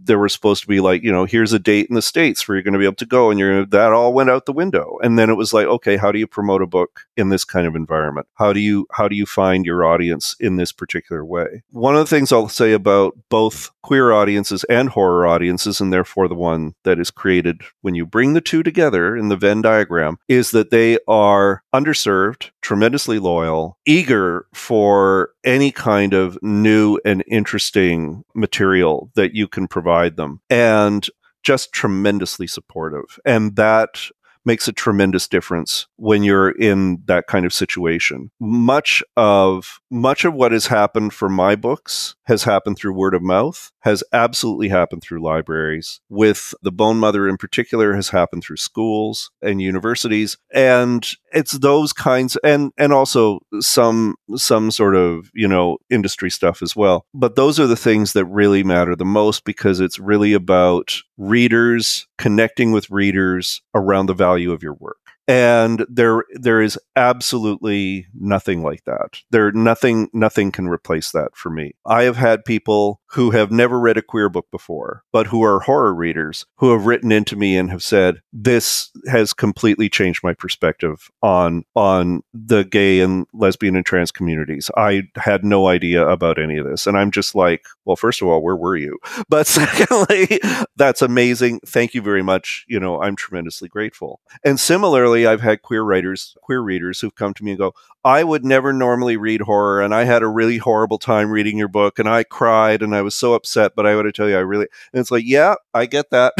there were supposed to be like, you know, here's a date in the States where you're going to be able to go, and you're, that all went out the window. And then it was like, okay, how do you promote a book in this kind of environment? How do you, how do you find your audience in this particular way? One of the things I'll say about both queer audiences and horror audiences, and therefore the one that is created when you bring the two together in the Venn diagram, is that they are underserved, tremendously loyal, eager for any kind of new and interesting material that you can provide them, and just tremendously supportive. And that makes a tremendous difference when you're in that kind of situation. Much of much of what has happened for my books has happened through word of mouth, has absolutely happened through libraries. With The Bone Mother in particular, has happened through schools and universities. And it's those kinds, and and also some some sort of, you know, industry stuff as well. But those are the things that really matter the most, because it's really about readers connecting with readers around the value of your work. And there, there is absolutely nothing like that. There, nothing, nothing can replace that for me. I have had people who have never read a queer book before, but who are horror readers, who have written into me and have said, "This has completely changed my perspective on on the gay and lesbian and trans communities. I had no idea about any of this." And I'm just like, "Well, first of all, where were you? But secondly, that's amazing. Thank you very much. You know, I'm tremendously grateful." And similarly, I've had queer writers, queer readers who've come to me and go, "I would never normally read horror, and I had a really horrible time reading your book, and I cried, and I was so upset, but I want to tell you, I really..." And it's like, yeah, I get that.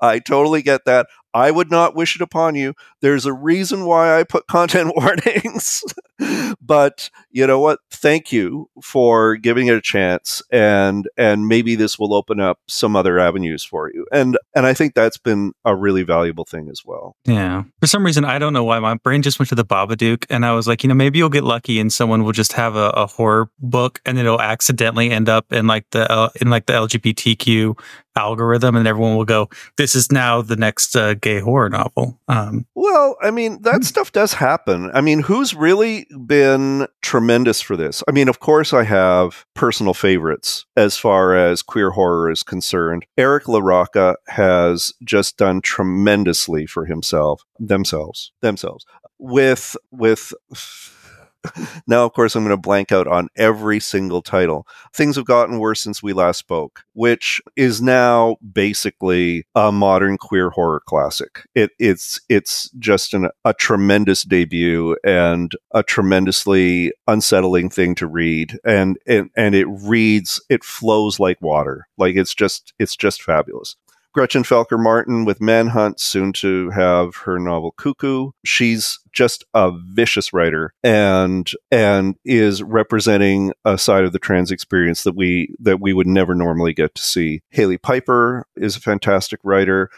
I totally get that. I would not wish it upon you. There's a reason why I put content warnings. But you know what? Thank you for giving it a chance, and and maybe this will open up some other avenues for you. And and I think that's been a really valuable thing as well. Yeah. For some reason, I don't know why, my brain just went to The Babadook, and I was like, you know, maybe you'll get lucky and someone will just have a, a horror book, and it'll accidentally end up in like the uh, in like the L G B T Q algorithm, and everyone will go, "This is now the next uh, gay horror novel." Um, well, I mean, that stuff does happen. I mean, who's really been tremendous for this? I mean, of course, I have personal favorites as far as queer horror is concerned. Eric LaRocca has just done tremendously for himself, themselves, themselves, with with. Now, of course, I'm going to blank out on every single title. Things Have Gotten Worse Since We Last Spoke, which is now basically a modern queer horror classic. It, it's it's just an, a tremendous debut and a tremendously unsettling thing to read, and and and it reads, it flows like water. Like it's just it's just fabulous. Gretchen Felker Martin with Manhunt, soon to have her novel Cuckoo. She's just a vicious writer, and and is representing a side of the trans experience that we that we would never normally get to see. Haley Piper is a fantastic writer.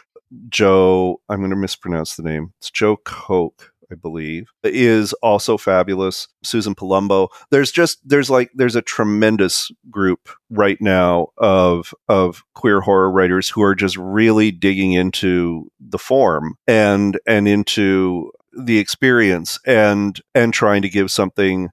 Joe, I'm going to mispronounce the name. It's Joe Koch, I believe, is also fabulous. Susan Palumbo. There's just there's like there's a tremendous group right now of of queer horror writers who are just really digging into the form and and into the experience and and trying to give something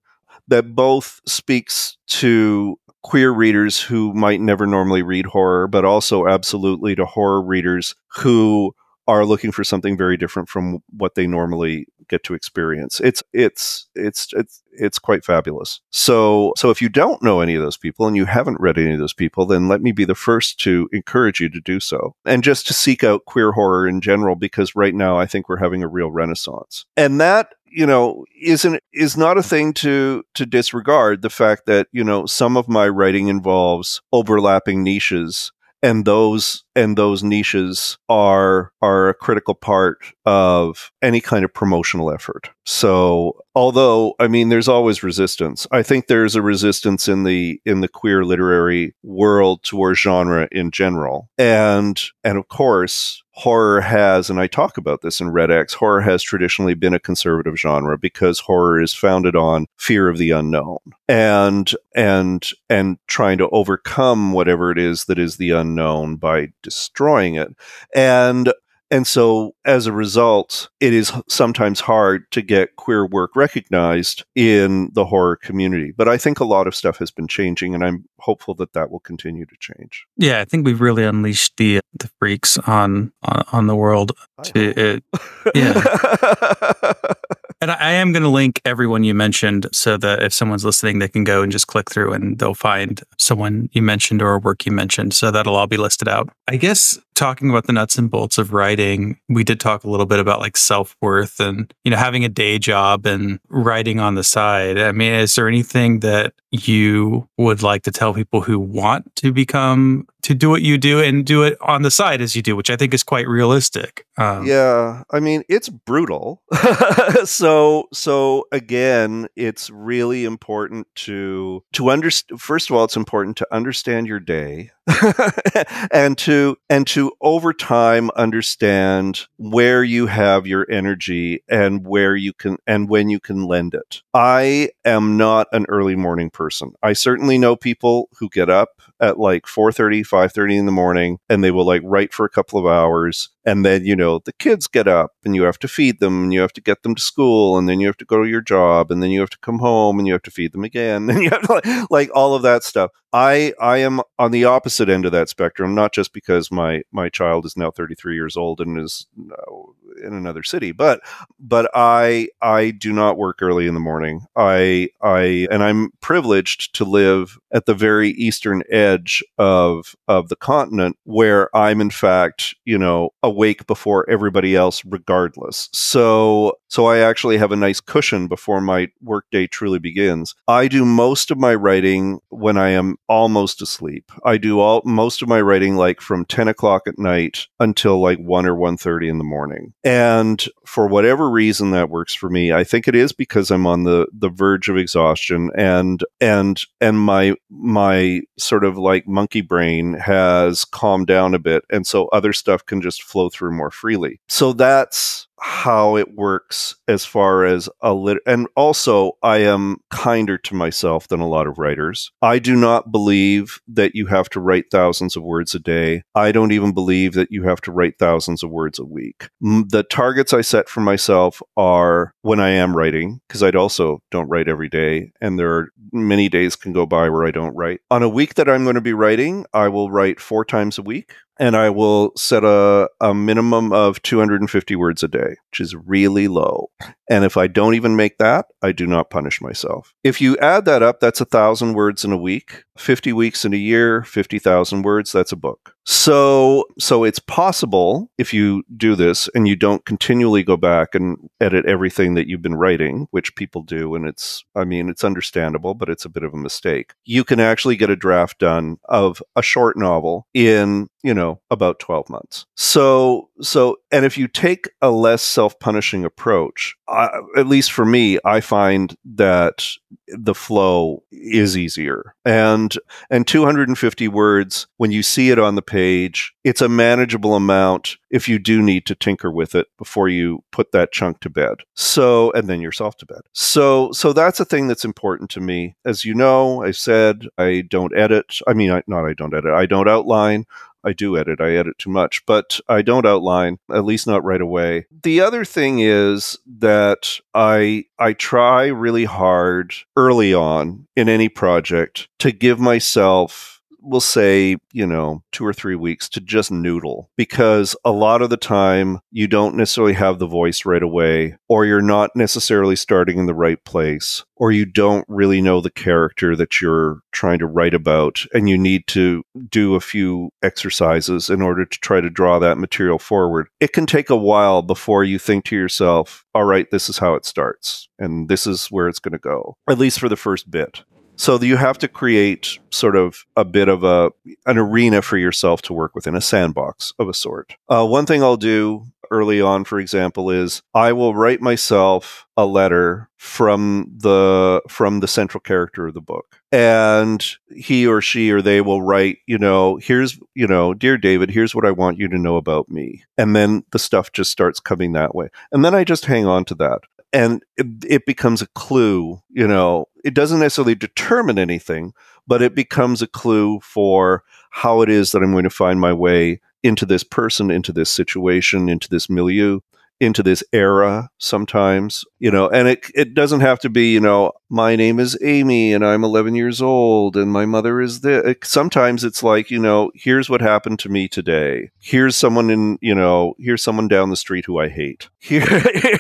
that both speaks to queer readers who might never normally read horror, but also absolutely to horror readers who are looking for something very different from what they normally get to experience. It's it's it's it's it's quite fabulous. So so if you don't know any of those people and you haven't read any of those people, then let me be the first to encourage you to do so. And just to seek out queer horror in general, because right now I think we're having a real renaissance. And that, you know, isn't is not a thing to to disregard the fact that, you know, some of my writing involves overlapping niches. And those and those niches are are a critical part of any kind of promotional effort. So, although, I mean, there's always resistance. I think there's a resistance in the in the queer literary world towards genre in general. And and of course, horror has, and I talk about this in Red X, horror has traditionally been a conservative genre because horror is founded on fear of the unknown and and and trying to overcome whatever it is that is the unknown by destroying it. And and so as a result, it is sometimes hard to get queer work recognized in the horror community. But I think a lot of stuff has been changing, and I'm hopeful that that will continue to change. Yeah, I think we've really unleashed the the freaks on on, on the world. To, uh, yeah. And I am going to link everyone you mentioned so that if someone's listening, they can go and just click through and they'll find someone you mentioned or a work you mentioned. So that'll all be listed out. I guess talking about the nuts and bolts of writing, we did talk a little bit about like self-worth and, you know, having a day job and writing on the side. I mean, is there anything that you would like to tell people who want to become, to do what you do and do it on the side as you do, which I think is quite realistic? Um, yeah. I mean, it's brutal. so, so again, it's really important to, to understand, first of all, it's important to understand your day and to, and to over time understand where you have your energy and where you can, and when you can lend it. I am not an early morning person. I certainly know people who get up at like four thirty, five thirty in the morning, and they will like write for a couple of hours. And then, you know, the kids get up and you have to feed them and you have to get them to school and then you have to go to your job and then you have to come home and you have to feed them again. And you have to like, like all of that stuff. I, I am on the opposite end of that spectrum, not just because my, my child is now thirty-three years old and is in another city, but but I I do not work early in the morning. I I and I'm privileged to live at the very eastern edge of of the continent where I'm in fact, you know, awake before everybody else regardless. So so I actually have a nice cushion before my workday truly begins. I do most of my writing when I am almost asleep. I do all most of my writing like from ten o'clock at night until like one or one thirty in the morning. And for whatever reason that works for me, I think it is because I'm on the the verge of exhaustion and and and my my sort of like monkey brain has calmed down a bit, and so other stuff can just flow through more freely. So that's how it works as far as a lit- and also I am kinder to myself than a lot of writers. I do not believe that you have to write thousands of words a day. I don't even believe that you have to write thousands of words a week. The targets I set for myself are when I am writing, because I also don't write every day, and there are many days can go by where I don't write. On a week that I'm going to be writing, I will write four times a week. And I will set a, a minimum of two hundred fifty words a day, which is really low. And if I don't even make that, I do not punish myself. If you add that up, that's one thousand words in a week, fifty weeks in a year, fifty thousand words, that's a book. So so it's possible, if you do this and you don't continually go back and edit everything that you've been writing, which people do, and it's, I mean, it's understandable, but it's a bit of a mistake. You can actually get a draft done of a short novel in, you know, about twelve months. So, so, and if you take a less self-punishing approach, I, at least for me, I find that the flow is easier. And, and two hundred fifty words, when you see it on the page, it's a manageable amount if you do need to tinker with it before you put that chunk to bed. So, and then yourself to bed. So, so that's a thing that's important to me. As you know, I said, I don't edit. I mean, I, not I don't edit. I don't outline. I do edit. I edit too much, but I don't outline, at least not right away. The other thing is that I I try really hard early on in any project to give myself, we'll say, you know, two or three weeks to just noodle, because a lot of the time you don't necessarily have the voice right away, or you're not necessarily starting in the right place, or you don't really know the character that you're trying to write about, and you need to do a few exercises in order to try to draw that material forward. It can take a while before you think to yourself, all right, this is how it starts, and this is where it's going to go, at least for the first bit. So you have to create sort of a bit of a an arena for yourself to work within, a sandbox of a sort. Uh, one thing I'll do early on, for example, is I will write myself a letter from the from the central character of the book. And he or she or they will write, you know, here's, you know, dear David, here's what I want you to know about me. And then the stuff just starts coming that way. And then I just hang on to that. And it, it becomes a clue, you know, it doesn't necessarily determine anything, but it becomes a clue for how it is that I'm going to find my way into this person, into this situation, into this milieu, into this era sometimes, you know, and it, it doesn't have to be, you know, my name is Amy and I'm eleven years old and my mother is this. Sometimes it's like, you know, here's what happened to me today. Here's someone in, you know, here's someone down the street who I hate. Here,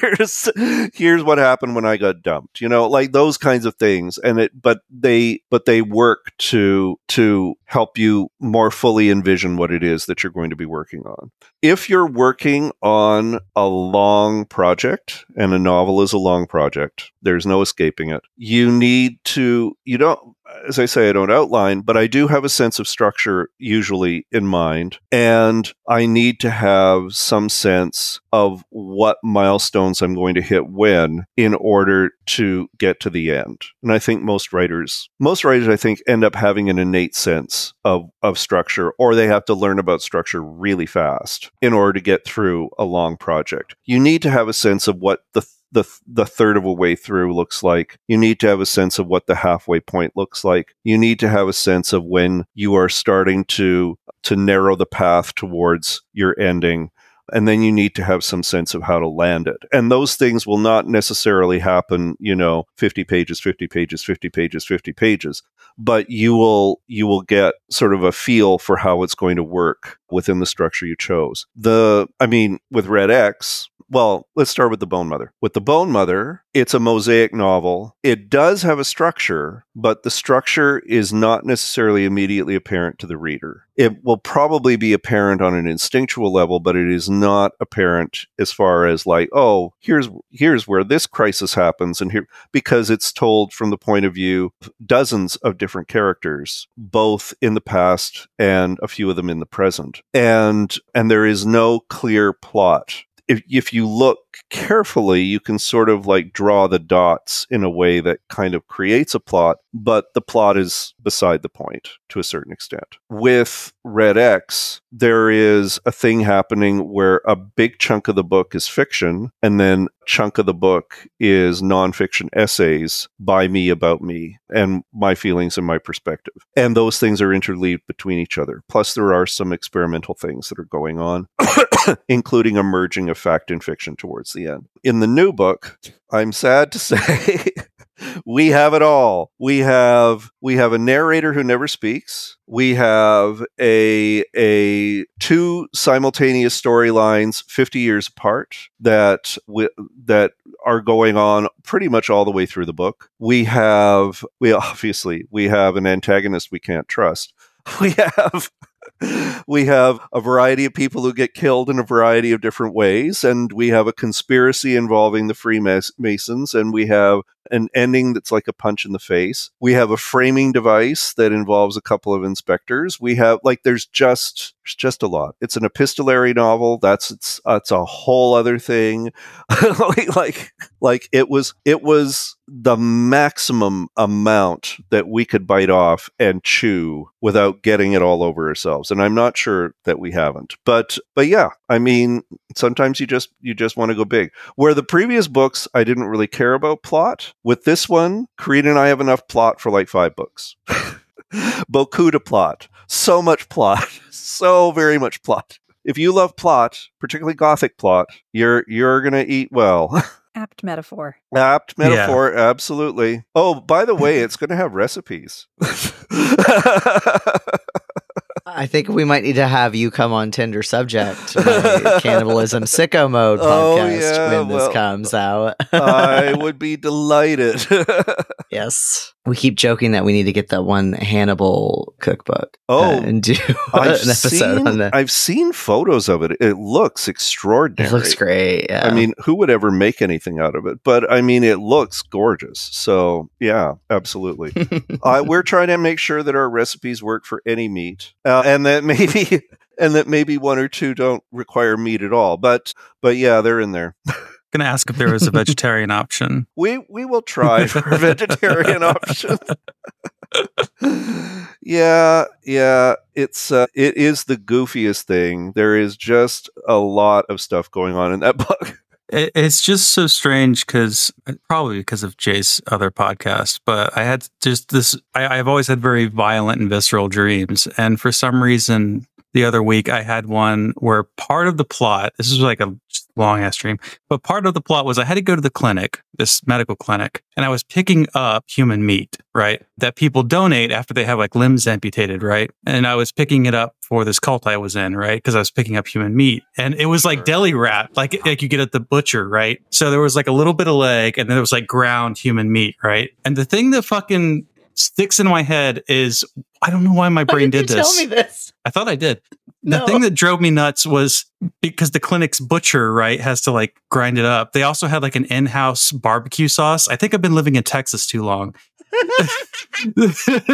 here's, here's what happened when I got dumped, you know, like those kinds of things. And it, but they, but they work to, to help you more fully envision what it is that you're going to be working on. If you're working on a long project, and a novel is a long project, there's no escaping it. You need to, you don't, as I say, I don't outline, but I do have a sense of structure usually in mind. And I need to have some sense of what milestones I'm going to hit when in order to get to the end. And I think most writers, most writers, I think, end up having an innate sense of, of structure, or they have to learn about structure really fast in order to get through a long project. You need to have a sense of what the The, the third of a way through looks like. You need to have a sense of what the halfway point looks like. You need to have a sense of when you are starting to to narrow the path towards your ending. And then you need to have some sense of how to land it. And those things will not necessarily happen, you know, fifty pages, fifty pages, fifty pages, fifty pages. But you will you will get sort of a feel for how it's going to work within the structure you chose. The, I mean, with Red X, well, let's start with The Bone Mother. With The Bone Mother, it's a mosaic novel. It does have a structure, but the structure is not necessarily immediately apparent to the reader. It will probably be apparent on an instinctual level, but it is not apparent as far as like, oh, here's here's where this crisis happens, and here, because it's told from the point of view of dozens of different characters, both in the past and a few of them in the present. And and there is no clear plot. If if you look carefully, you can sort of like draw the dots in a way that kind of creates a plot, but the plot is beside the point to a certain extent. With Red X, there is a thing happening where a big chunk of the book is fiction, and then a chunk of the book is nonfiction essays by me about me and my feelings and my perspective. And those things are interleaved between each other. Plus, there are some experimental things that are going on, including a merging of fact and fiction towards the end. In the new book, I'm sad to say, we have it all. We have we have a narrator who never speaks. We have a a two simultaneous storylines fifty years apart that we, that are going on pretty much all the way through the book. We have we obviously we have an antagonist we can't trust. We have We have a variety of people who get killed in a variety of different ways, and we have a conspiracy involving the Freemasons, and we have an ending that's like a punch in the face. We have a framing device that involves a couple of inspectors. We have, like, there's just there's just a lot. It's an epistolary novel. That's it's it's a whole other thing. like, like like it was it was the maximum amount that we could bite off and chew without getting it all over ourselves. And I'm not sure that we haven't. But but yeah, I mean, sometimes you just you just want to go big. Where the previous books, I didn't really care about plot. With this one, Corinne and I have enough plot for like five books. Bokuda plot. So much plot. So very much plot. If you love plot, particularly Gothic plot, you're you're gonna eat well. Apt metaphor. Apt metaphor, yeah. Absolutely. Oh, by the way, it's gonna have recipes. I think we might need to have you come on Tinder Subject, my Cannibalism Sicko Mode podcast, oh, yeah, when well, this comes out. I would be delighted. Yes. We keep joking that we need to get that one Hannibal cookbook. Oh, uh, and do I've an episode seen, on that. I've seen photos of it. It looks extraordinary. It looks great. Yeah. I mean, who would ever make anything out of it? But I mean, it looks gorgeous. So yeah, absolutely. uh, we're trying to make sure that our recipes work for any meat, uh, and that maybe, and that maybe one or two don't require meat at all. But but yeah, they're in there. Going to ask if there was a vegetarian option. We we will try for a vegetarian option. yeah, yeah, it's uh, it is the goofiest thing. There is just a lot of stuff going on in that book. It, it's just so strange because probably because of Jay's other podcast, but I had just this. I, I've always had very violent and visceral dreams, and for some reason, the other week I had one where part of the plot. This is like a long ass dream, but part of the plot was I had to go to the clinic, this medical clinic, and I was picking up human meat, right? That people donate after they have like limbs amputated, right? And I was picking it up for this cult I was in, right? Because I was picking up human meat, and it was like deli wrap, like like you get at the butcher, right? So there was like a little bit of leg, and then there was like ground human meat, right? And the thing that fucking sticks in my head is I don't know why my brain did, did you this. Tell me this. I thought I did. The no. thing that drove me nuts was because the clinic's butcher, right, has to like grind it up. They also had like an in-house barbecue sauce. I think I've been living in Texas too long.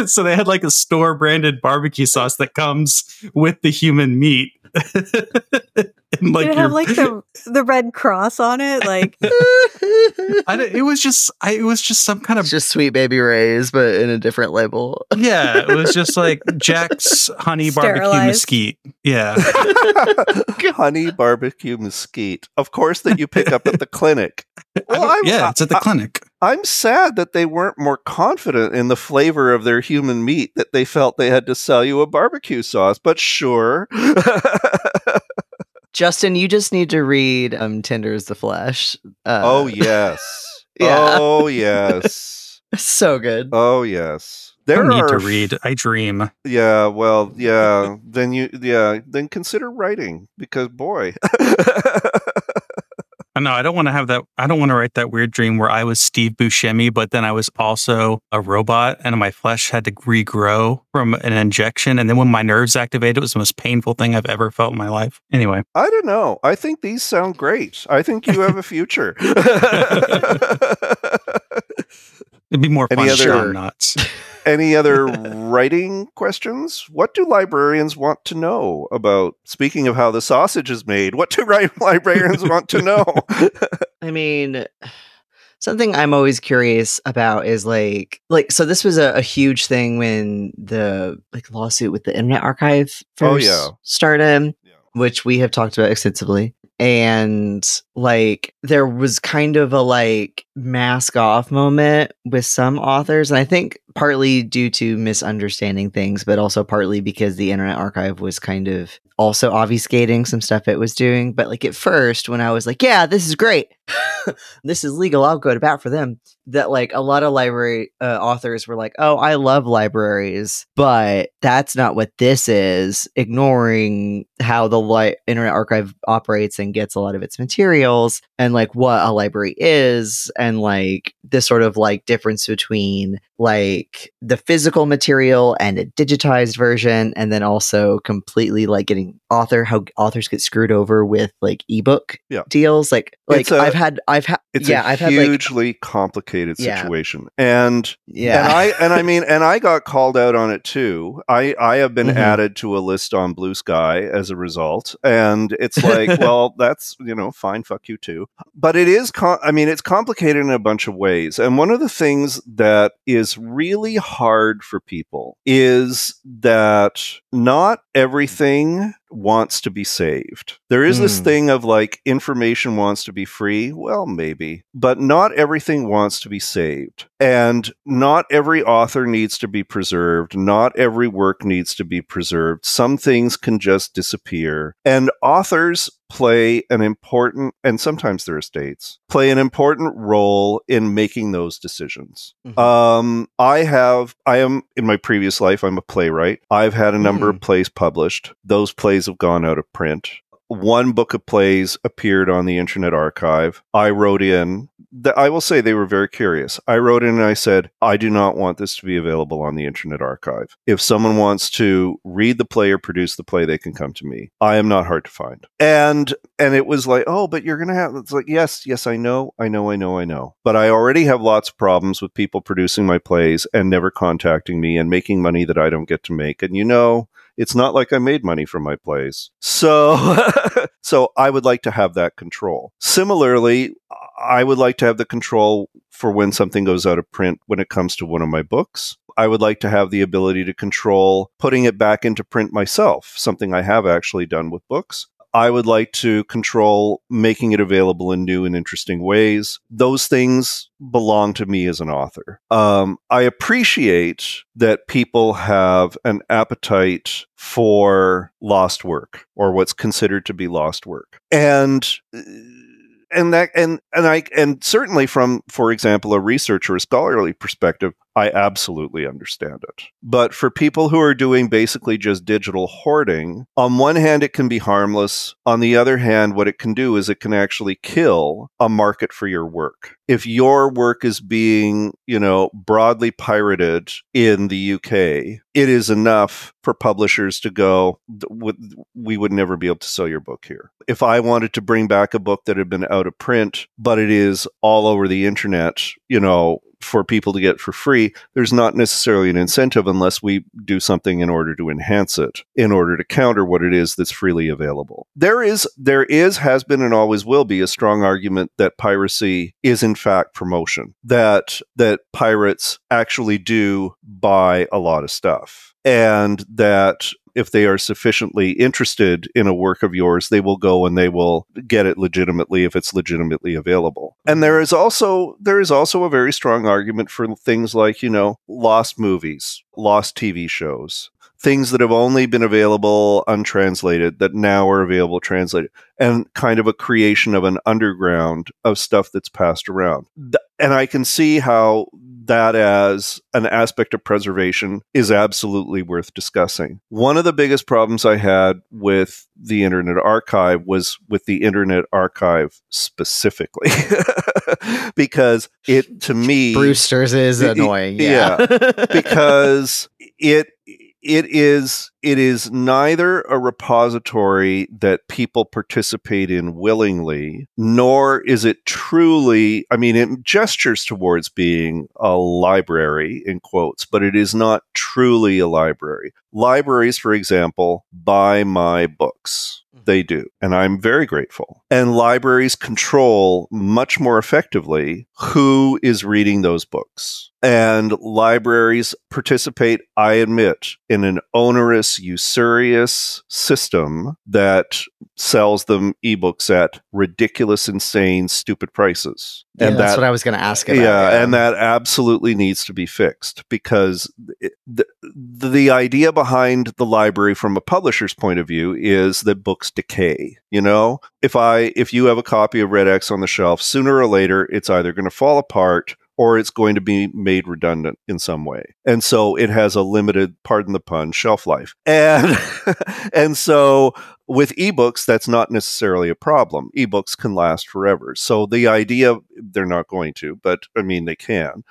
So they had like a store branded barbecue sauce that comes with the human meat. And like, did it have like the the red cross on it? Like I it was just I it was just some kind of it's just Sweet Baby Ray's, but in a different label. Yeah, it was just like Jack's honey Sterilized. Barbecue mesquite. Yeah, honey barbecue mesquite. Of course, that you pick up at the clinic. Well, I'm, yeah, it's at the I, clinic. I'm sad that they weren't more confident in the flavor of their human meat that they felt they had to sell you a barbecue sauce. But sure. Justin, you just need to read um, Tinder is the Flesh. Uh, oh, yes. Yeah. Oh, yes. So good. Oh, yes. There I need are... to read. I dream. Yeah, well, yeah. Then you, yeah, then consider writing because, boy. No, I don't want to have that. I don't want to write that weird dream where I was Steve Buscemi, but then I was also a robot and my flesh had to regrow from an injection. And then when my nerves activated, it was the most painful thing I've ever felt in my life. Anyway, I don't know. I think these sound great. I think you have a future. It'd be more fun if I'm not. Any other writing questions? What do librarians want to know about, speaking of how the sausage is made, what do ri- librarians want to know? I mean, something I'm always curious about is like, like, so this was a, a huge thing when the like lawsuit with the Internet Archive first oh, yeah. started, yeah. which we have talked about extensively. And like there was kind of a like mask off moment with some authors, and I think partly due to misunderstanding things, but also partly because the Internet Archive was kind of also obfuscating some stuff it was doing. But like at first when I was like, yeah, this is great. This is legal. I'll go to bat for them. That like a lot of library uh, authors were like, oh, I love libraries, but that's not what this is. Ignoring how the li- Internet Archive operates and gets a lot of its materials and like what a library is and like this sort of like difference between like the physical material and a digitized version, and then also completely like getting author how authors get screwed over with like ebook yeah. deals. Like like a, I've had I've had it's yeah, a I've hugely had hugely like, complicated situation. Yeah. And yeah. and I and I mean and I got called out on it too. I, I have been mm-hmm. added to a list on Blue Sky as a result. And it's like, well, that's you know, fine, fuck you too. But it is com- I mean it's complicated in a bunch of ways. And one of the things that is really hard for people is that not everything wants to be saved. There is mm. this thing of like information wants to be free. Well, maybe, but not everything wants to be saved. And not every author needs to be preserved. Not every work needs to be preserved. Some things can just disappear. And authors play an important, and sometimes their estates, play an important role in making those decisions. Mm-hmm. Um, I have, I am, in my previous life, I'm a playwright. I've had a number mm-hmm. of plays published. Those plays have gone out of print. One book of plays appeared on the Internet Archive. I wrote in. The, I will say they were very curious. I wrote in and I said, I do not want this to be available on the Internet Archive. If someone wants to read the play or produce the play, they can come to me. I am not hard to find. And and it was like, oh, but you're going to have... It's like, yes, yes, I know, I know, I know, I know. But I already have lots of problems with people producing my plays and never contacting me and making money that I don't get to make. And you know... It's not like I made money from my plays. So, so I would like to have that control. Similarly, I would like to have the control for when something goes out of print when it comes to one of my books. I would like to have the ability to control putting it back into print myself, something I have actually done with books. I would like to control making it available in new and interesting ways. Those things belong to me as an author. Um, I appreciate that people have an appetite for lost work or what's considered to be lost work. And... Uh, And that, and and I, and certainly from, for example, a research or a scholarly perspective, I absolutely understand it. But for people who are doing basically just digital hoarding, on one hand, it can be harmless. On the other hand, what it can do is it can actually kill a market for your work. If your work is being, you know, broadly pirated in the U K, it is enough for publishers to go, we would never be able to sell your book here. If I wanted to bring back a book that had been out of print, but it is all over the internet, you know, for people to get for free, there's not necessarily an incentive unless we do something in order to enhance it, in order to counter what it is that's freely available. There is, there is, has been, and always will be a strong argument that piracy is in fact promotion, that that pirates actually do buy a lot of stuff, and that if they are sufficiently interested in a work of yours, they will go and they will get it legitimately if it's legitimately available. And there is also there is also a very strong argument for things like, you know, lost movies, lost T V shows, things that have only been available untranslated that now are available translated, and kind of a creation of an underground of stuff that's passed around. And I can see how that as an aspect of preservation is absolutely worth discussing. One of the biggest problems I had with the Internet Archive was with the Internet Archive specifically, because it, to me... Brewster's is it, annoying. Yeah, yeah because it... It is it is neither a repository that people participate in willingly, nor is it truly, I mean, it gestures towards being a library, in quotes, but it is not truly a library. Libraries, for example, buy my books. They do. And I'm very grateful. And libraries control much more effectively who is reading those books. And libraries participate, I admit, in an onerous, usurious system that sells them ebooks at ridiculous, insane, stupid prices. Yeah, and that's that, what I was going to ask about. Yeah, yeah, and that absolutely needs to be fixed, because it, the, the idea behind the library from a publisher's point of view is that books decay. You know, if I if you have a copy of Red X on the shelf, sooner or later, it's either going to fall apart or it's going to be made redundant in some way. And so it has a limited, pardon the pun, shelf life. And and so with ebooks, that's not necessarily a problem. Ebooks can last forever. So the idea, they're not going to, but I mean, they can.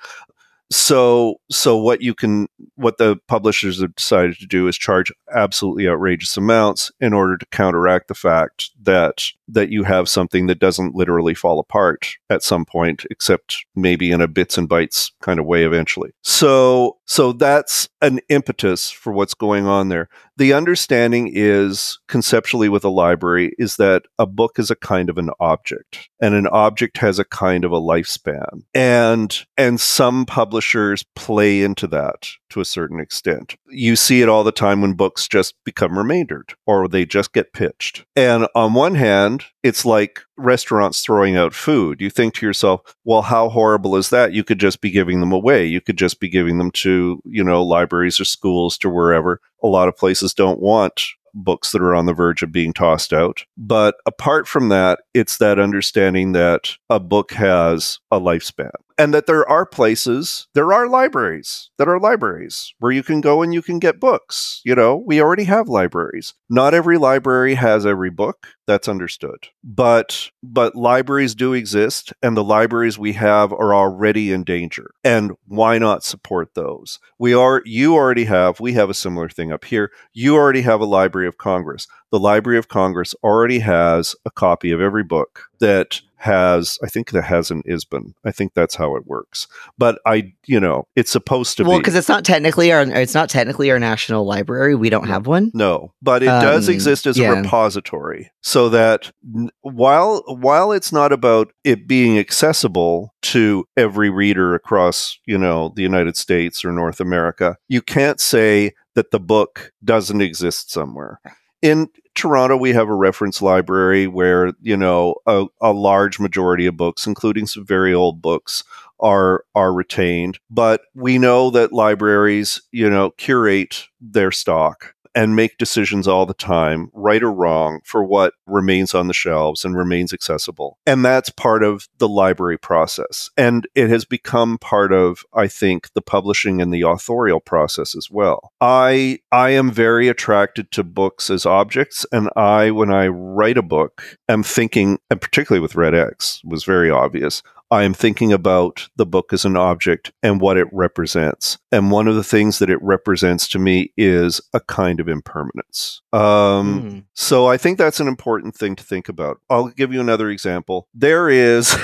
So so what you can what the publishers have decided to do is charge absolutely outrageous amounts in order to counteract the fact that that you have something that doesn't literally fall apart at some point, except maybe in a bits and bytes kind of way eventually. So so that's an impetus for what's going on there. The understanding is, conceptually with a library, is that a book is a kind of an object, and an object has a kind of a lifespan. And and some publishers play into that to a certain extent. You see it all the time when books just become remaindered, or they just get pitched. And on one hand, it's like restaurants throwing out food. You think to yourself, well, how horrible is that? You could just be giving them away. You could just be giving them to, you know, libraries or schools, to wherever. A lot of places don't want books that are on the verge of being tossed out. But apart from that, it's that understanding that a book has a lifespan. and that there are places, there are libraries that are libraries where you can go and you can get books. You know, we already have libraries. Not every library has every book. That's understood. But but libraries do exist, and the libraries we have are already in danger. And why not support those? We are you already have, we have a similar thing up here. You already have a Library of Congress. The Library of Congress already has a copy of every book that has, I think that has an I S B N. I think that's how it works. But I, you know, it's supposed to well, be. Well, because it's not technically our, it's not technically our national library. We don't have one. No, but it um, does exist as yeah. a repository. So that while while it's not about it being accessible to every reader across, you know, the United States or North America, you can't say that the book doesn't exist somewhere. In Toronto, we have a reference library where, you know, a, a large majority of books, including some very old books, are are retained. But we know that libraries, you know, curate their stock and make decisions all the time, right or wrong, for what remains on the shelves and remains accessible. And that's part of the library process. And it has become part of, I think, the publishing and the authorial process as well. I I am very attracted to books as objects, and I, when I write a book, am thinking, and particularly with Red X, was very obvious, I am thinking about the book as an object and what it represents. And one of the things that it represents to me is a kind of impermanence. Um, mm. So I think that's an important thing to think about. I'll give you another example. There is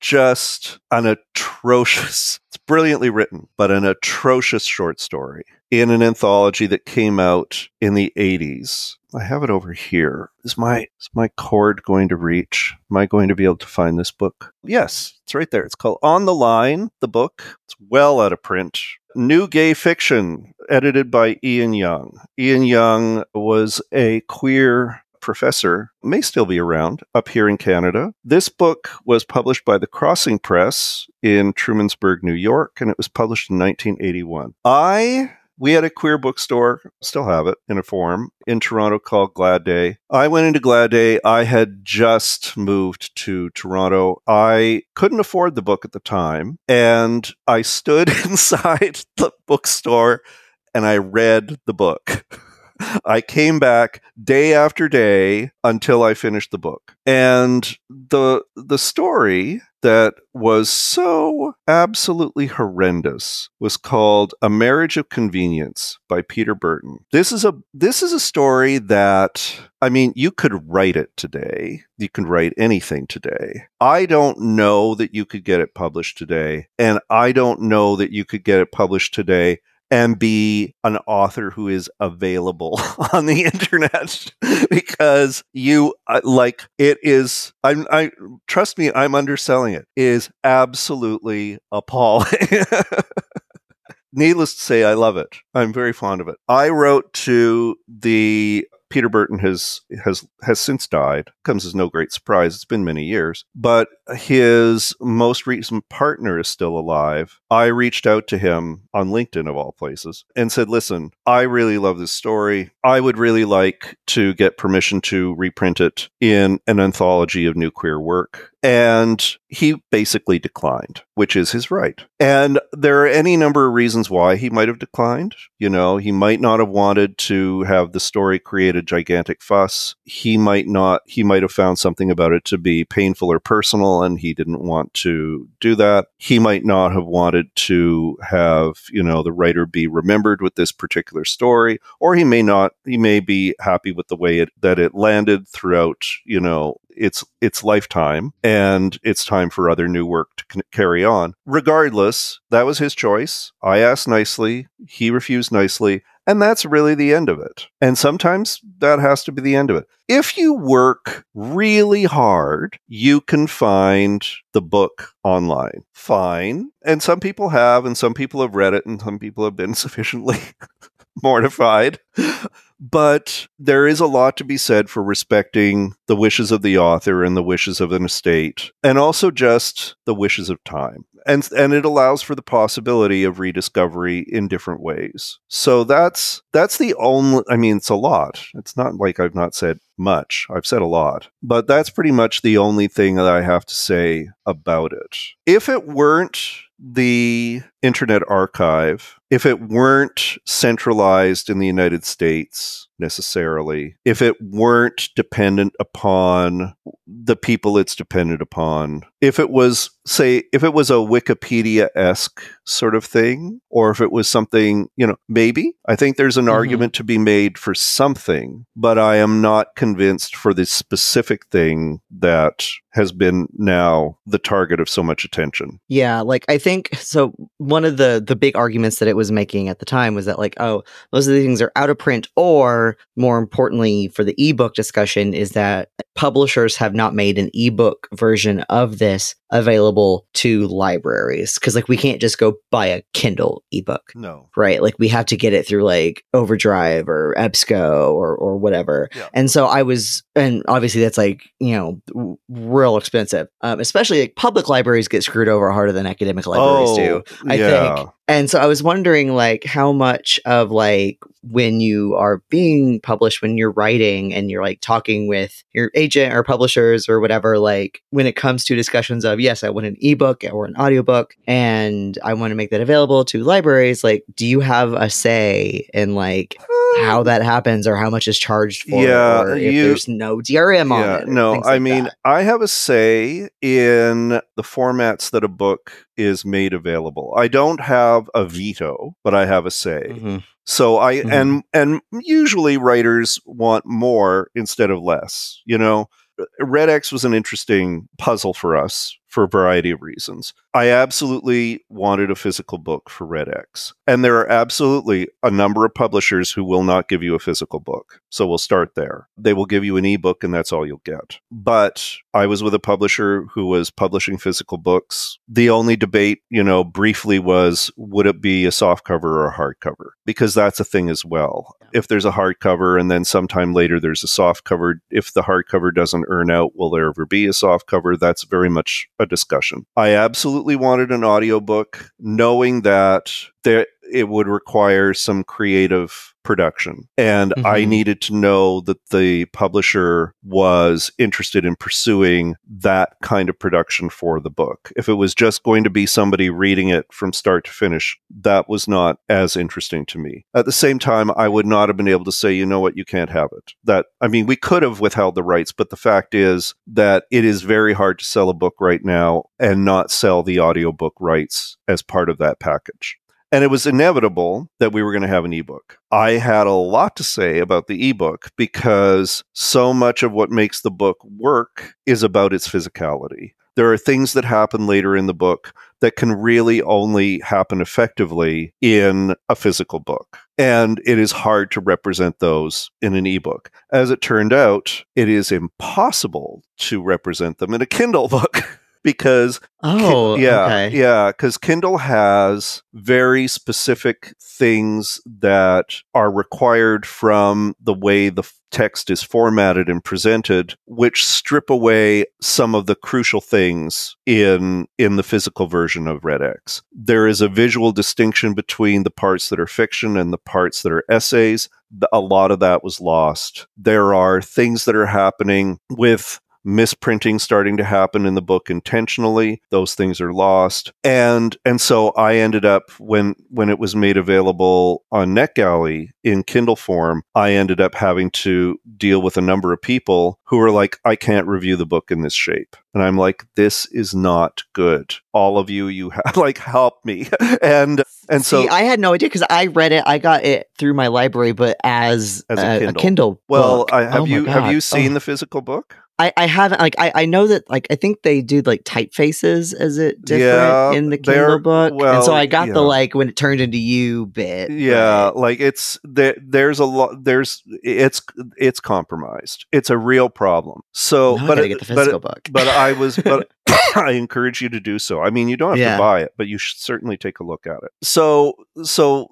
just an atrocious, it's brilliantly written, but an atrocious short story in an anthology that came out in the eighties. I have it over here. Is my is my cord going to reach? Am I going to be able to find this book? Yes, it's right there. It's called On the Line, the book. It's well out of print. New Gay Fiction, edited by Ian Young. Ian Young was a queer professor, may still be around, up here in Canada. This book was published by the Crossing Press in Trumansburg, New York, and it was published in nineteen eighty-one. I... We had a queer bookstore, still have it in a form, in Toronto called Glad Day. I went into Glad Day. I had just moved to Toronto. I couldn't afford the book at the time, and I stood inside the bookstore and I read the book. I came back day after day until I finished the book. And the the story that was so absolutely horrendous was called A Marriage of Convenience by Peter Burton. This is a this is a story that, I mean, you could write it today. You can write anything today. I don't know that you could get it published today, and I don't know that you could get it published today and be an author who is available on the internet, because you like it is. I'm, I trust me, I'm underselling it. It is absolutely appalling. Needless to say, I love it. I'm very fond of it. I wrote to the Peter Burton has has has since died. Comes as no great surprise. It's been many years, but his most recent partner is still alive. I reached out to him on LinkedIn of all places and said, "Listen, I really love this story. I would really like to get permission to reprint it in an anthology of new queer work." And he basically declined, which is his right. And there are any number of reasons why he might have declined. You know, he might not have wanted to have the story create a gigantic fuss. He might not, he might have found something about it to be painful or personal, and he didn't want to do that. He might not have wanted to have, you know, the writer be remembered with this particular story, or he may not, he may be happy with the way it, that it landed throughout, you know, It's it's lifetime, and it's time for other new work to c- carry on. Regardless, that was his choice. I asked nicely. He refused nicely. And that's really the end of it. And sometimes that has to be the end of it. If you work really hard, you can find the book online. Fine. And some people have, and some people have read it, and some people have been sufficiently mortified But there is a lot to be said for respecting the wishes of the author and the wishes of an estate, and also just the wishes of time. And and it allows for the possibility of rediscovery in different ways. So that's that's the only, I mean, it's a lot. It's not like I've not said much. I've said a lot. But that's pretty much the only thing that I have to say about it. If it weren't the Internet Archive, if it weren't centralized in the United States necessarily, if it weren't dependent upon the people it's dependent upon, if it was, say, if it was a Wikipedia-esque sort of thing, or if it was something, you know, maybe, I think there's an mm-hmm. argument to be made for something, but I am not convinced for this specific thing that has been now the target of so much attention. Yeah, like, I think, so one of the, the big arguments that it was making at the time was that, like, oh, most of these things are out of print, or more importantly for the ebook discussion is that publishers have not made an ebook version of this available to libraries, because, like, we can't just go buy a Kindle ebook. No. Right? Like, we have to get it through, like, Overdrive or EBSCO or or whatever. Yeah. And so I was, and obviously that's, like, you know, real expensive. Um, especially, like, public libraries get screwed over harder than academic libraries oh, do, I yeah. think. And so I was wondering, like, how much of, like, when you are being published, when you're writing and you're, like, talking with your agent or publishers or whatever, like, when it comes to discussions of, yes, I want an ebook or an audiobook and I want to make that available to libraries, like, do you have a say in, like, how that happens or how much is charged for yeah, or if you, there's no D R M yeah, on it? No, I like mean, that. I have a say in the formats that a book is made available. I don't have a veto, but I have a say. Mm-hmm. So I mm-hmm. and and usually writers want more instead of less. You know, Red X was an interesting puzzle for us for a variety of reasons. I absolutely wanted a physical book for Red X. And there are absolutely a number of publishers who will not give you a physical book. So we'll start there. They will give you an ebook and that's all you'll get. But I was with a publisher who was publishing physical books. The only debate, you know, briefly was, would it be a softcover or a hardcover? Because that's a thing as well. If there's a hardcover and then sometime later there's a softcover, if the hardcover doesn't earn out, will there ever be a softcover? That's very much a discussion. I absolutely wanted an audiobook, knowing that there, it would require some creative production. And mm-hmm. I needed to know that the publisher was interested in pursuing that kind of production for the book. If it was just going to be somebody reading it from start to finish, that was not as interesting to me. At the same time, I would not have been able to say, you know what, you can't have it. That, I mean, we could have withheld the rights, but the fact is that it is very hard to sell a book right now and not sell the audiobook rights as part of that package. And it was inevitable that we were going to have an ebook. I had a lot to say about the ebook because so much of what makes the book work is about its physicality. There are things that happen later in the book that can really only happen effectively in a physical book. And it is hard to represent those in an ebook. As it turned out, it is impossible to represent them in a Kindle book. Because oh, kin- yeah, okay. yeah, because Kindle has very specific things that are required from the way the f- text is formatted and presented, which strip away some of the crucial things in in the physical version of Red X. There is a visual distinction between the parts that are fiction and the parts that are essays. A lot of that was lost. There are things that are happening with misprinting starting to happen in the book intentionally. Those things are lost. And and so I ended up, when when it was made available on NetGalley in Kindle form, I ended up having to deal with a number of people who were like, I can't review the book in this shape. And I'm like, this is not good. All of you, you have, like, help me. and and so See, I had no idea because I read it. I got it through my library, but as, as a, a Kindle. A Kindle well, book. I, have oh you have you seen oh. the physical book? I, I haven't, like, I, I know that, like, I think they do, like, typefaces, is it different yeah, in the Kindle book? Well, and so I got yeah. the, like, when it turned into you bit. Yeah, right? Like, it's, there, there's a lot, there's, it's, it's compromised. It's a real problem. So, no, but, I gotta get the physical book. but I was, but I encourage you to do so. I mean, you don't have yeah. to buy it, but you should certainly take a look at it. So, so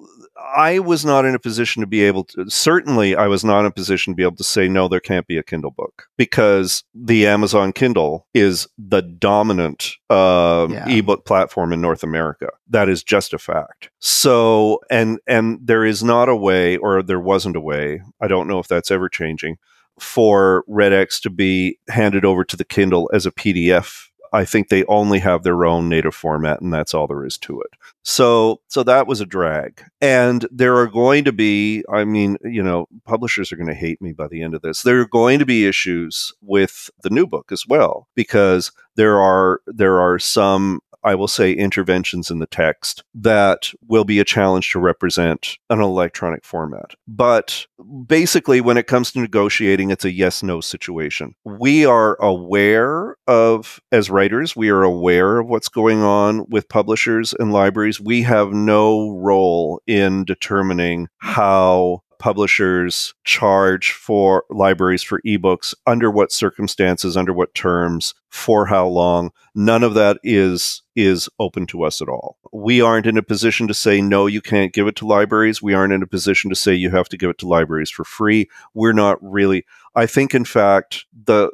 I was not in a position to be able to, certainly I was not in a position to be able to say, no, there can't be a Kindle book, because the Amazon Kindle is the dominant um, yeah. ebook platform in North America. That is just a fact. So, and, and there is not a way, or there wasn't a way, I don't know if that's ever changing, for Red X to be handed over to the Kindle as a P D F. I think they only have their own native format, and that's all there is to it. So, so that was a drag. And there are going to be, I mean, you know, publishers are going to hate me by the end of this. There are going to be issues with the new book as well, because there are, there are some, I will say, interventions in the text that will be a challenge to represent an electronic format. But basically, when it comes to negotiating, it's a yes-no situation. We are aware of, as writers, we are aware of what's going on with publishers and libraries. We have no role in determining how publishers charge for libraries for ebooks, under what circumstances, under what terms, for how long. None of that is is open to us at all. We aren't in a position to say, no, you can't give it to libraries. We aren't in a position to say you have to give it to libraries for free. We're not really. I think, in fact, the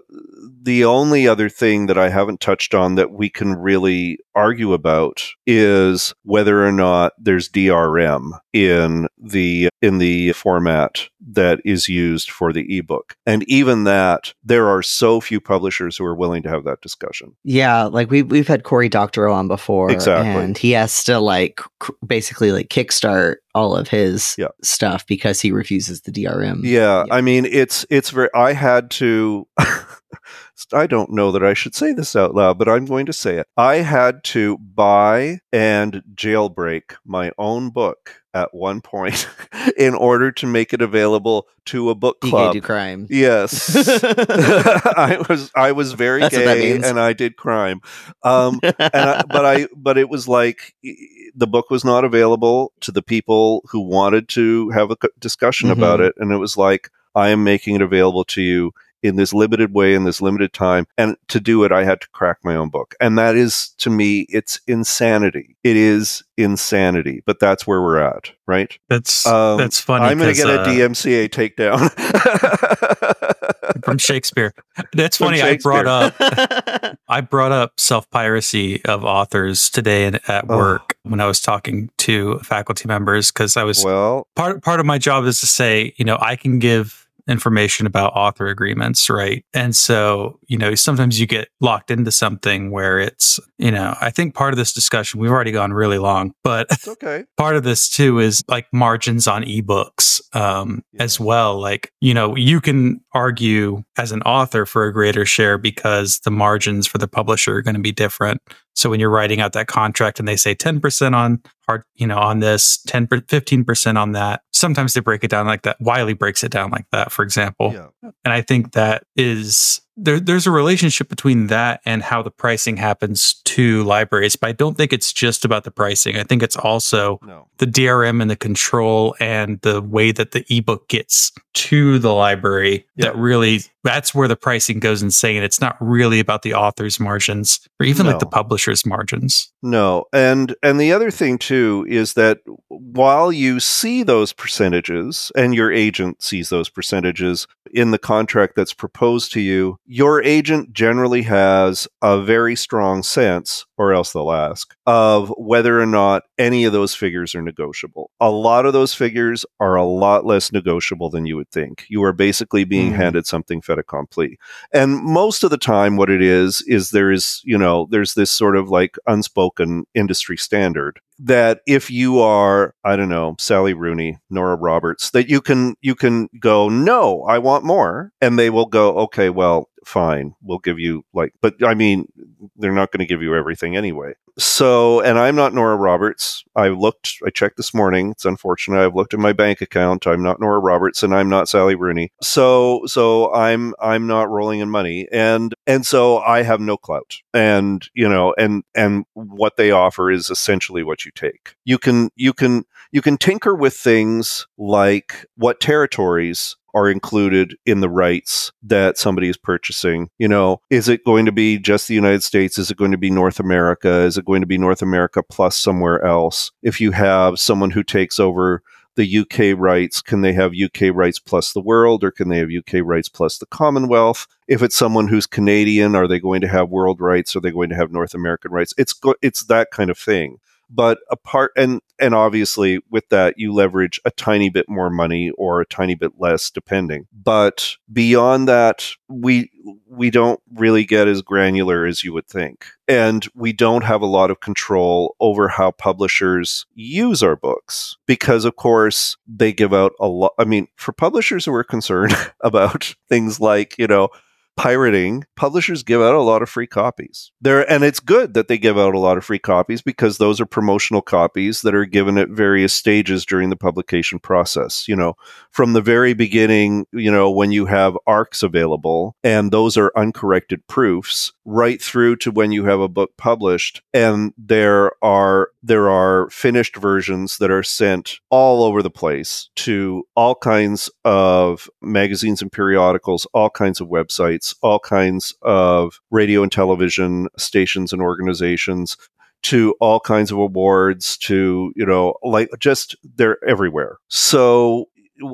the only other thing that I haven't touched on that we can really argue about is whether or not there's D R M in the in the format that is used for the ebook. And even that, there are so few publishers who are willing to have that discussion. Yeah, like we we've had Cory Doctorow on before, exactly, and he has to like cr- basically like kickstart all of his yeah. stuff because he refuses the D R M. Yeah, yeah. I mean, it's it's very. I had to. I don't know that I should say this out loud, but I'm going to say it. I had to buy and jailbreak my own book at one point in order to make it available to a book club. You do crime. Yes. I was I was very That's gay and I did crime. Um, and I, but I but it was like the book was not available to the people who wanted to have a discussion mm-hmm. about it, and it was like, I am making it available to you in this limited way, in this limited time. And to do it, I had to crack my own book. And that is, to me, it's insanity. It is insanity. But that's where we're at, right? That's um, that's funny. I'm going to get a uh, D M C A takedown. From Shakespeare. That's from funny. Shakespeare. I brought up I brought up self-piracy of authors today and at oh. work when I was talking to faculty members, because I was, well, part part of my job is to say, you know, I can give information about author agreements, right? And so, you know, sometimes you get locked into something where it's, you know, I think part of this discussion, we've already gone really long, but it's okay. Part of this too is like margins on ebooks um, yeah. as well. Like, you know, you can argue as an author for a greater share because the margins for the publisher are going to be different. So when you're writing out that contract and they say ten percent on hard, you know, on this, ten, fifteen percent on that, sometimes they break it down like that. Wiley breaks it down like that, for example. Yeah. And I think that is, there, there's a relationship between that and how the pricing happens to libraries. But I don't think it's just about the pricing. I think it's also no. the D R M and the control and the way that the ebook gets to the library yeah. that really, that's where the pricing goes insane. It's not really about the author's margins or even no. like the publisher's margins. No. And and the other thing too is that while you see those percentages and your agent sees those percentages in the contract that's proposed to you, your agent generally has a very strong sense, or else they'll ask, of whether or not any of those figures are negotiable. A lot of those figures are a lot less negotiable than you would think. You are basically being mm. handed something fait accompli. And most of the time what it is, is there is, you know, there's this sort of like unspoken industry standard that if you are, I don't know, Sally Rooney, Nora Roberts, that you can you can go, no, I want more. And they will go, okay, well, fine, we'll give you like, but I mean, they're not going to give you everything anyway. So, and I'm not Nora Roberts. I looked, I checked this morning. It's unfortunate. I've looked at my bank account. I'm not Nora Roberts and I'm not Sally Rooney. So, so I'm, I'm not rolling in money. And, and so I have no clout and, you know, and, and what they offer is essentially what you take. You can, you can, you can tinker with things like what territories are included in the rights that somebody is purchasing. You know, is it going to be just the United States? Is it going to be North America? Is it going to be North America plus somewhere else? If you have someone who takes over the U K rights, can they have U K rights plus the world, or can they have U K rights plus the Commonwealth? If it's someone who's Canadian, are they going to have world rights? Are they going to have North American rights? It's go- it's that kind of thing. But apart, and and obviously with that, you leverage a tiny bit more money or a tiny bit less, depending. But beyond that, we we don't really get as granular as you would think. And we don't have a lot of control over how publishers use our books because, of course, they give out a lot. I mean, for publishers who are concerned about things like, you know, pirating, publishers give out a lot of free copies there. And it's good that they give out a lot of free copies because those are promotional copies that are given at various stages during the publication process. You know, from the very beginning, you know, when you have A R Cs available and those are uncorrected proofs, right through to when you have a book published and there are, there are finished versions that are sent all over the place to all kinds of magazines and periodicals, all kinds of websites, all kinds of radio and television stations and organizations, to all kinds of awards, to, you know, like, just they're everywhere. So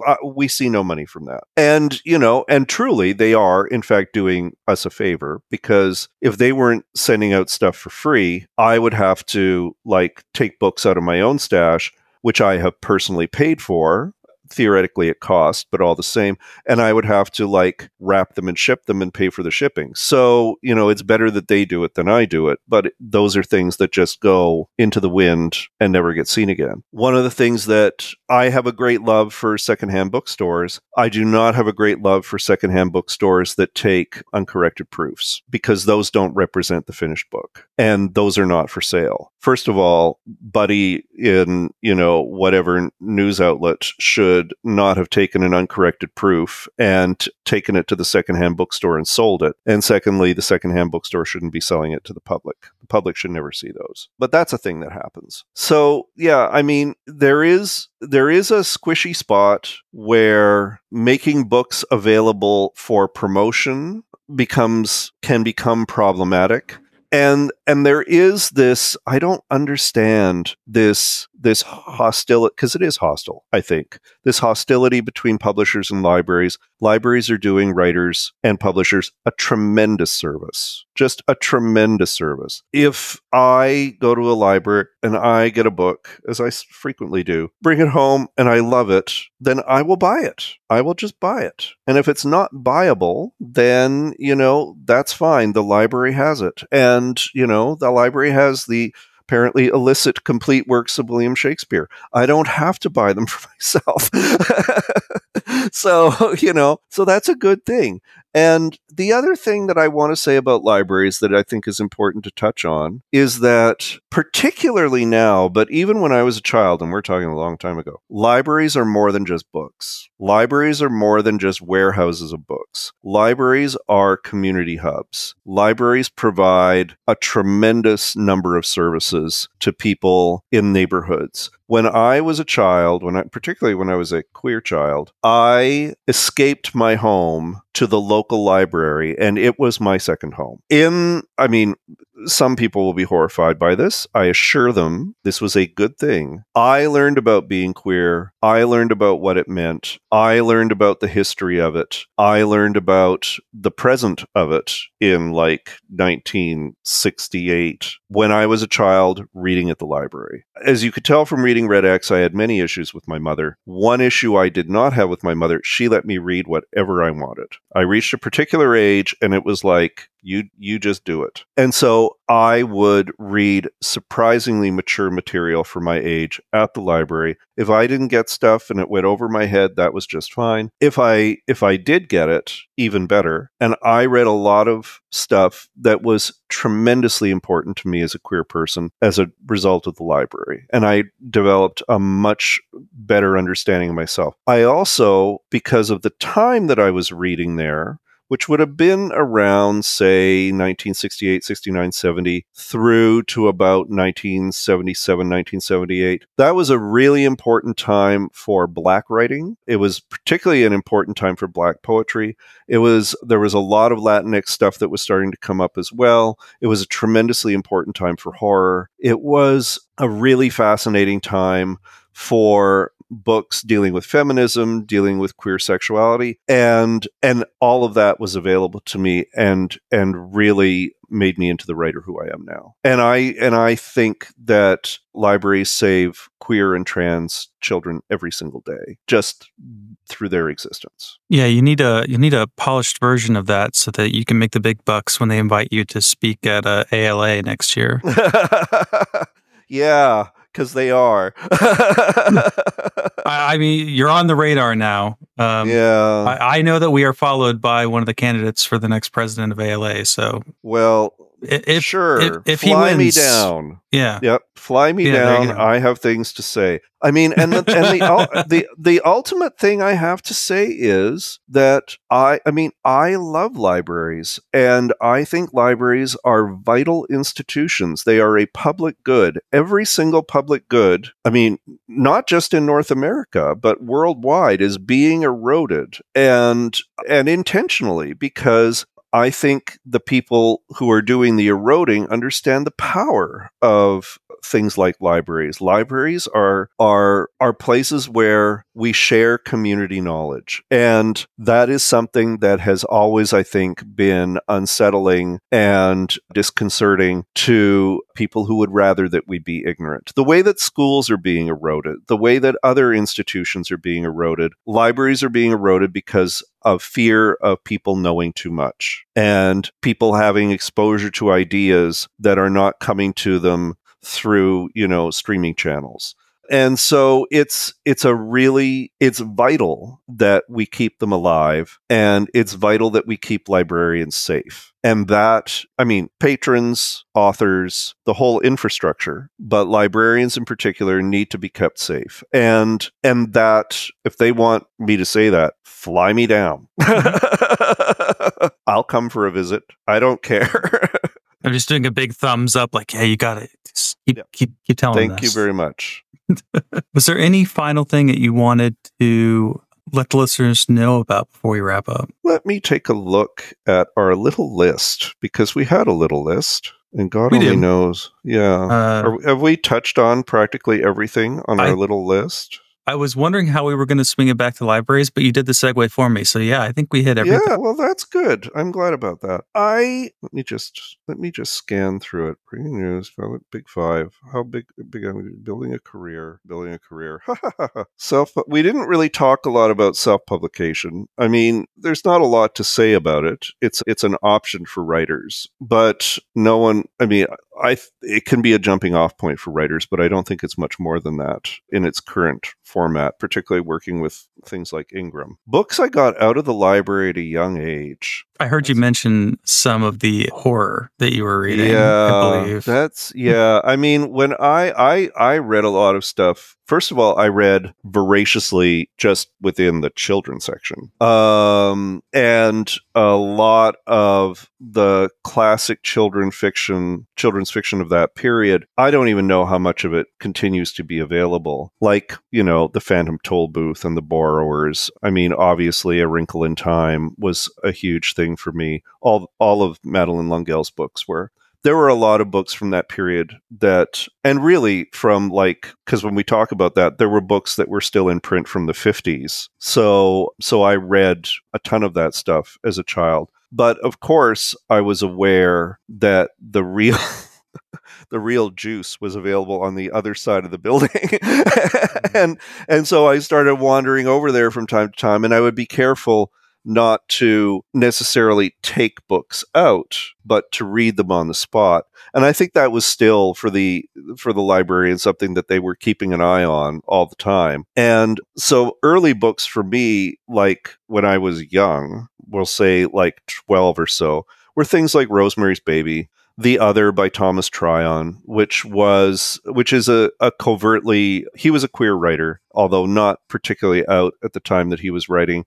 uh, we see no money from that. And, you know, and truly they are, in fact, doing us a favor, because if they weren't sending out stuff for free, I would have to, like, take books out of my own stash, which I have personally paid for. Theoretically it cost, but all the same. And I would have to, like, wrap them and ship them and pay for the shipping. So, you know, it's better that they do it than I do it. But those are things that just go into the wind and never get seen again. One of the things that I have a great love for secondhand bookstores, I do not have a great love for secondhand bookstores that take uncorrected proofs, because those don't represent the finished book. And those are not for sale. First of all, Buddy in, you know, whatever news outlet should not have taken an uncorrected proof and taken it to the secondhand bookstore and sold it. And secondly, the secondhand bookstore shouldn't be selling it to the public. The public should never see those. But that's a thing that happens. So, yeah, I mean, there is there is a squishy spot where making books available for promotion becomes can become problematic. And and there is this, I don't understand this this hostility, because it is hostile, I think, this hostility between publishers and libraries. Libraries are doing writers and publishers a tremendous service, just a tremendous service. If I go to a library and I get a book, as I frequently do, bring it home and I love it, then I will buy it. I will just buy it. And if it's not buyable, then, you know, that's fine. The library has it. And, you know, the library has the apparently illicit complete works of William Shakespeare. I don't have to buy them for myself. So, you know, so that's a good thing. And the other thing that I want to say about libraries that I think is important to touch on is that, particularly now, but even when I was a child, and we're talking a long time ago, libraries are more than just books. Libraries are more than just warehouses of books. Libraries are community hubs. Libraries provide a tremendous number of services to people in neighborhoods. When I was a child, when I, particularly when I was a queer child, I escaped my home to the local library, and it was my second home. In, I mean, some people will be horrified by this. I assure them this was a good thing. I learned about being queer. I learned about what it meant. I learned about the history of it. I learned about the present of it in, like, nineteen sixty-eight when I was a child reading at the library. As you could tell from reading Red X, I had many issues with my mother. One issue I did not have with my mother, she let me read whatever I wanted. I reached a particular age and it was like, you you just do it. And so I would read surprisingly mature material for my age at the library. If I didn't get stuff and it went over my head, that was just fine. If I if I did get it, even better. And I read a lot of stuff that was tremendously important to me as a queer person as a result of the library. And I developed a much better understanding of myself. I also, because of the time that I was reading there, which would have been around, say, nineteen sixty-eight, sixty-nine, seventy through to about nineteen seventy-seven, nineteen seventy-eight. That was a really important time for Black writing. It was particularly an important time for Black poetry. It was there was a lot of Latinx stuff that was starting to come up as well. It was a tremendously important time for horror. It was a really fascinating time for books dealing with feminism, dealing with queer sexuality, and and all of that was available to me and and really made me into the writer who I am now. And I and I think that libraries save queer and trans children every single day just through their existence. Yeah, you need a you need a polished version of that so that you can make the big bucks when they invite you to speak at uh, A L A next year. Yeah. Because they are. I mean, you're on the radar now. Um, yeah. I, I know that we are followed by one of the candidates for the next president of A L A. So, well, if, sure. If, if Fly he wins, me down. Yeah. Yep. Fly me yeah, down. I have things to say. I mean, and the, and the the the ultimate thing I have to say is that I I mean I love libraries, and I think libraries are vital institutions. They are a public good. Every single public good, I mean, not just in North America, but worldwide, is being eroded and and intentionally, because I think the people who are doing the eroding understand the power of things like libraries. Libraries are are are places where we share community knowledge. And that is something that has always, I think, been unsettling and disconcerting to people who would rather that we be ignorant. The way that schools are being eroded, the way that other institutions are being eroded, libraries are being eroded because of fear of people knowing too much and people having exposure to ideas that are not coming to them through, you know, streaming channels. And so it's it's a really it's vital that we keep them alive, and it's vital that we keep librarians safe. And that, I mean, patrons, authors, the whole infrastructure, but librarians in particular need to be kept safe. And and that, if they want me to say that, fly me down. I'll come for a visit. I don't care. I'm just doing a big thumbs up like, yeah, you got it. Just keep, yeah. keep, keep telling Thank us. Thank you very much. Was there any final thing that you wanted to let the listeners know about before we wrap up? Let me take a look at our little list, because we had a little list, and God we only did. knows. Yeah. Uh, Are, have we touched on practically everything on I, our little list? I was wondering how we were going to swing it back to libraries, but you did the segue for me. So yeah, I think we hit everything. Yeah, well, that's good. I'm glad about that. I let me just let me just scan through it. Breaking news, big five. How big? Big. Building a career. Building a career. Self. We didn't really talk a lot about self-publication. I mean, there's not a lot to say about it. It's it's an option for writers, but no one. I mean, I it can be a jumping-off point for writers, but I don't think it's much more than that in its current format, particularly working with things like Ingram. Books I got out of the library at a young age. I heard you mention some of the horror that you were reading, yeah, I believe. That's, yeah. I mean, when I, I, I read a lot of stuff. First of all, I read voraciously just within the children's section. Um, and a lot of the classic children fiction, children's fiction of that period, I don't even know how much of it continues to be available. Like, you know, The Phantom Toll Booth and The Borrowers. I mean, obviously, A Wrinkle in Time was a huge thing for me. All, all of Madeline Lungell's books were. There were a lot of books from that period that, and really from like, because when we talk about that, there were books that were still in print from the fifties. So, so I read a ton of that stuff as a child. But of course, I was aware that the real... the real juice was available on the other side of the building. and and so I started wandering over there from time to time, and I would be careful not to necessarily take books out, but to read them on the spot. And I think that was still for the for the librarian something that they were keeping an eye on all the time. And so early books for me, like when I was young, we'll say like twelve or so, were things like Rosemary's Baby, The Other by Thomas Tryon, which was, which is a, a covertly, he was a queer writer, although not particularly out at the time that he was writing.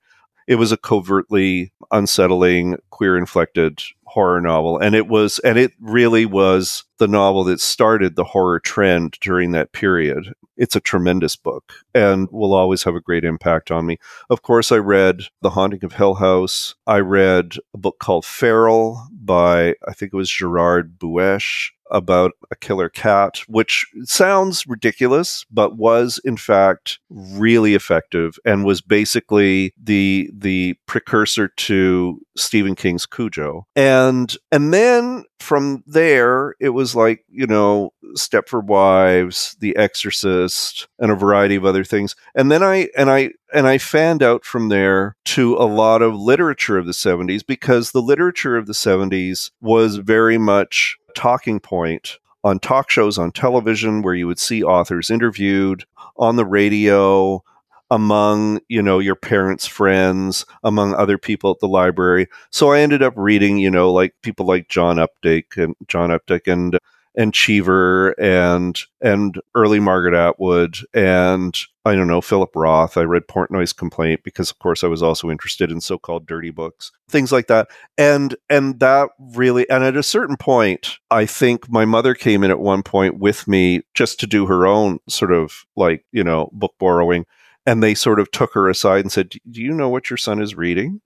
it was a covertly unsettling, queer-inflected horror novel. And it was, and it really was the novel that started the horror trend during that period. It's a tremendous book and will always have a great impact on me. Of course, I read The Haunting of Hill House. I read a book called Feral by, I think it was Gerard Buesch, about a killer cat, which sounds ridiculous, but was in fact really effective and was basically the the precursor to Stephen King's Cujo. And and then from there, it was like, you know, Stepford Wives, The Exorcist, and a variety of other things. And then I and I and I fanned out from there to a lot of literature of the seventies, because the literature of the seventies was very much talking point on talk shows, on television, where you would see authors interviewed, on the radio, among, you know, your parents' friends, among other people at the library. So I ended up reading, you know, like people like John Updike and John Updike and and Cheever and and early Margaret Atwood and, I don't know, Philip Roth. I read Portnoy's Complaint because, of course, I was also interested in so-called dirty books, things like that. And and that really, and at a certain point, I think my mother came in at one point with me just to do her own sort of like, you know, book borrowing. And they sort of took her aside and said, do you know what your son is reading?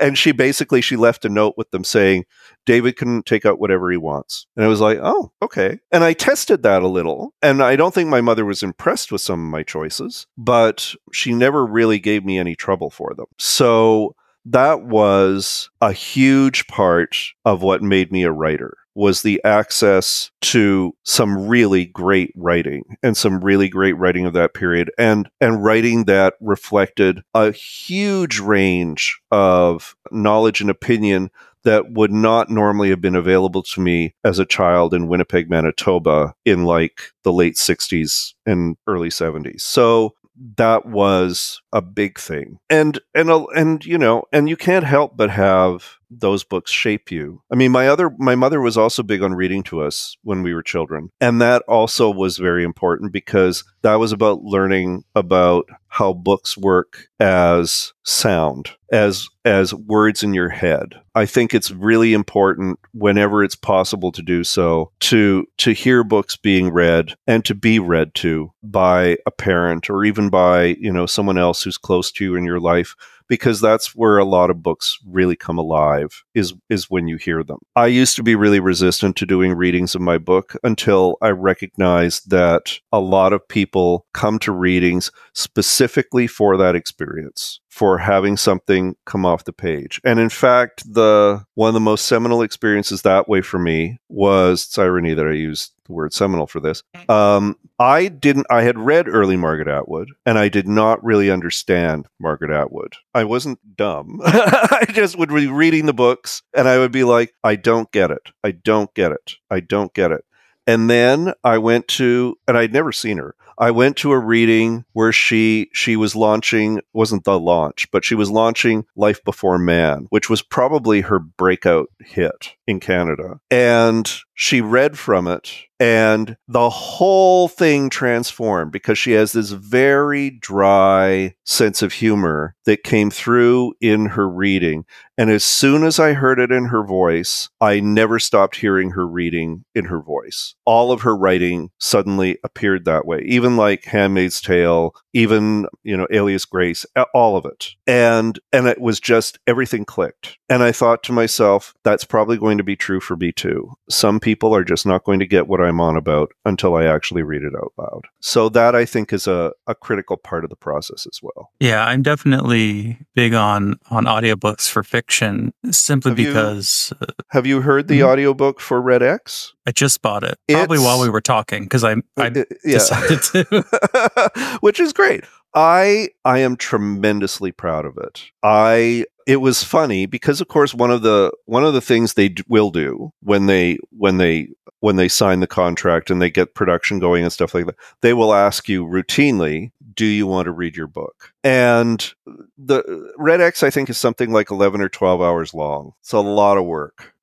And she basically, she left a note with them saying, David can take out whatever he wants. And I was like, oh, okay. And I tested that a little. And I don't think my mother was impressed with some of my choices, but she never really gave me any trouble for them. So that was a huge part of what made me a writer, was the access to some really great writing and some really great writing of that period, and and writing that reflected a huge range of knowledge and opinion that would not normally have been available to me as a child in Winnipeg, Manitoba in like the late sixties and early seventies. So that was a big thing. And, and, and, you know, and you can't help but have those books shape you. I mean, my other, my mother was also big on reading to us when we were children. And that also was very important because that was about learning about how books work as sound, as, as words in your head. I think it's really important whenever it's possible to do so, to, to hear books being read and to be read to by a parent or even by, you know, someone else who's close to you in your life, because that's where a lot of books really come alive, is is when you hear them. I used to be really resistant to doing readings of my book until I recognized that a lot of people come to readings specifically for that experience, for having something come off the page. And in fact, the one of the most seminal experiences that way for me was, it's irony that I used the word seminal for this. Um, I didn't, I had read early Margaret Atwood and I did not really understand Margaret Atwood. I wasn't dumb. I just would be reading the books and I would be like, I don't get it. I don't get it. I don't get it. And then I went to, and I'd never seen her. I went to a reading where she she was launching, wasn't the launch, but she was launching Life Before Man, which was probably her breakout hit in Canada. And she read from it, and the whole thing transformed because she has this very dry sense of humor that came through in her reading. And as soon as I heard it in her voice, I never stopped hearing her reading in her voice. All of her writing suddenly appeared that way, even like Handmaid's Tale, even, you know, Alias Grace, all of it. And and it was just, everything clicked. And I thought to myself, that's probably going to be true for me too. Some people are just not going to get what I'm on about until I actually read it out loud. So that, I think, is a, a critical part of the process as well. Yeah, I'm definitely big on, on audiobooks for fiction, simply have because... You, have you heard the mm-hmm. audiobook for Red X? I just bought it, probably it's, while we were talking, because I, I it, yeah. decided to. Which is great. I I am tremendously proud of it. I it was funny because, of course, one of the one of the things they d- will do when they when they when they sign the contract and they get production going and stuff like that, they will ask you routinely, do you want to read your book? And the Red X, I think, is something like eleven or twelve hours long. It's a lot of work.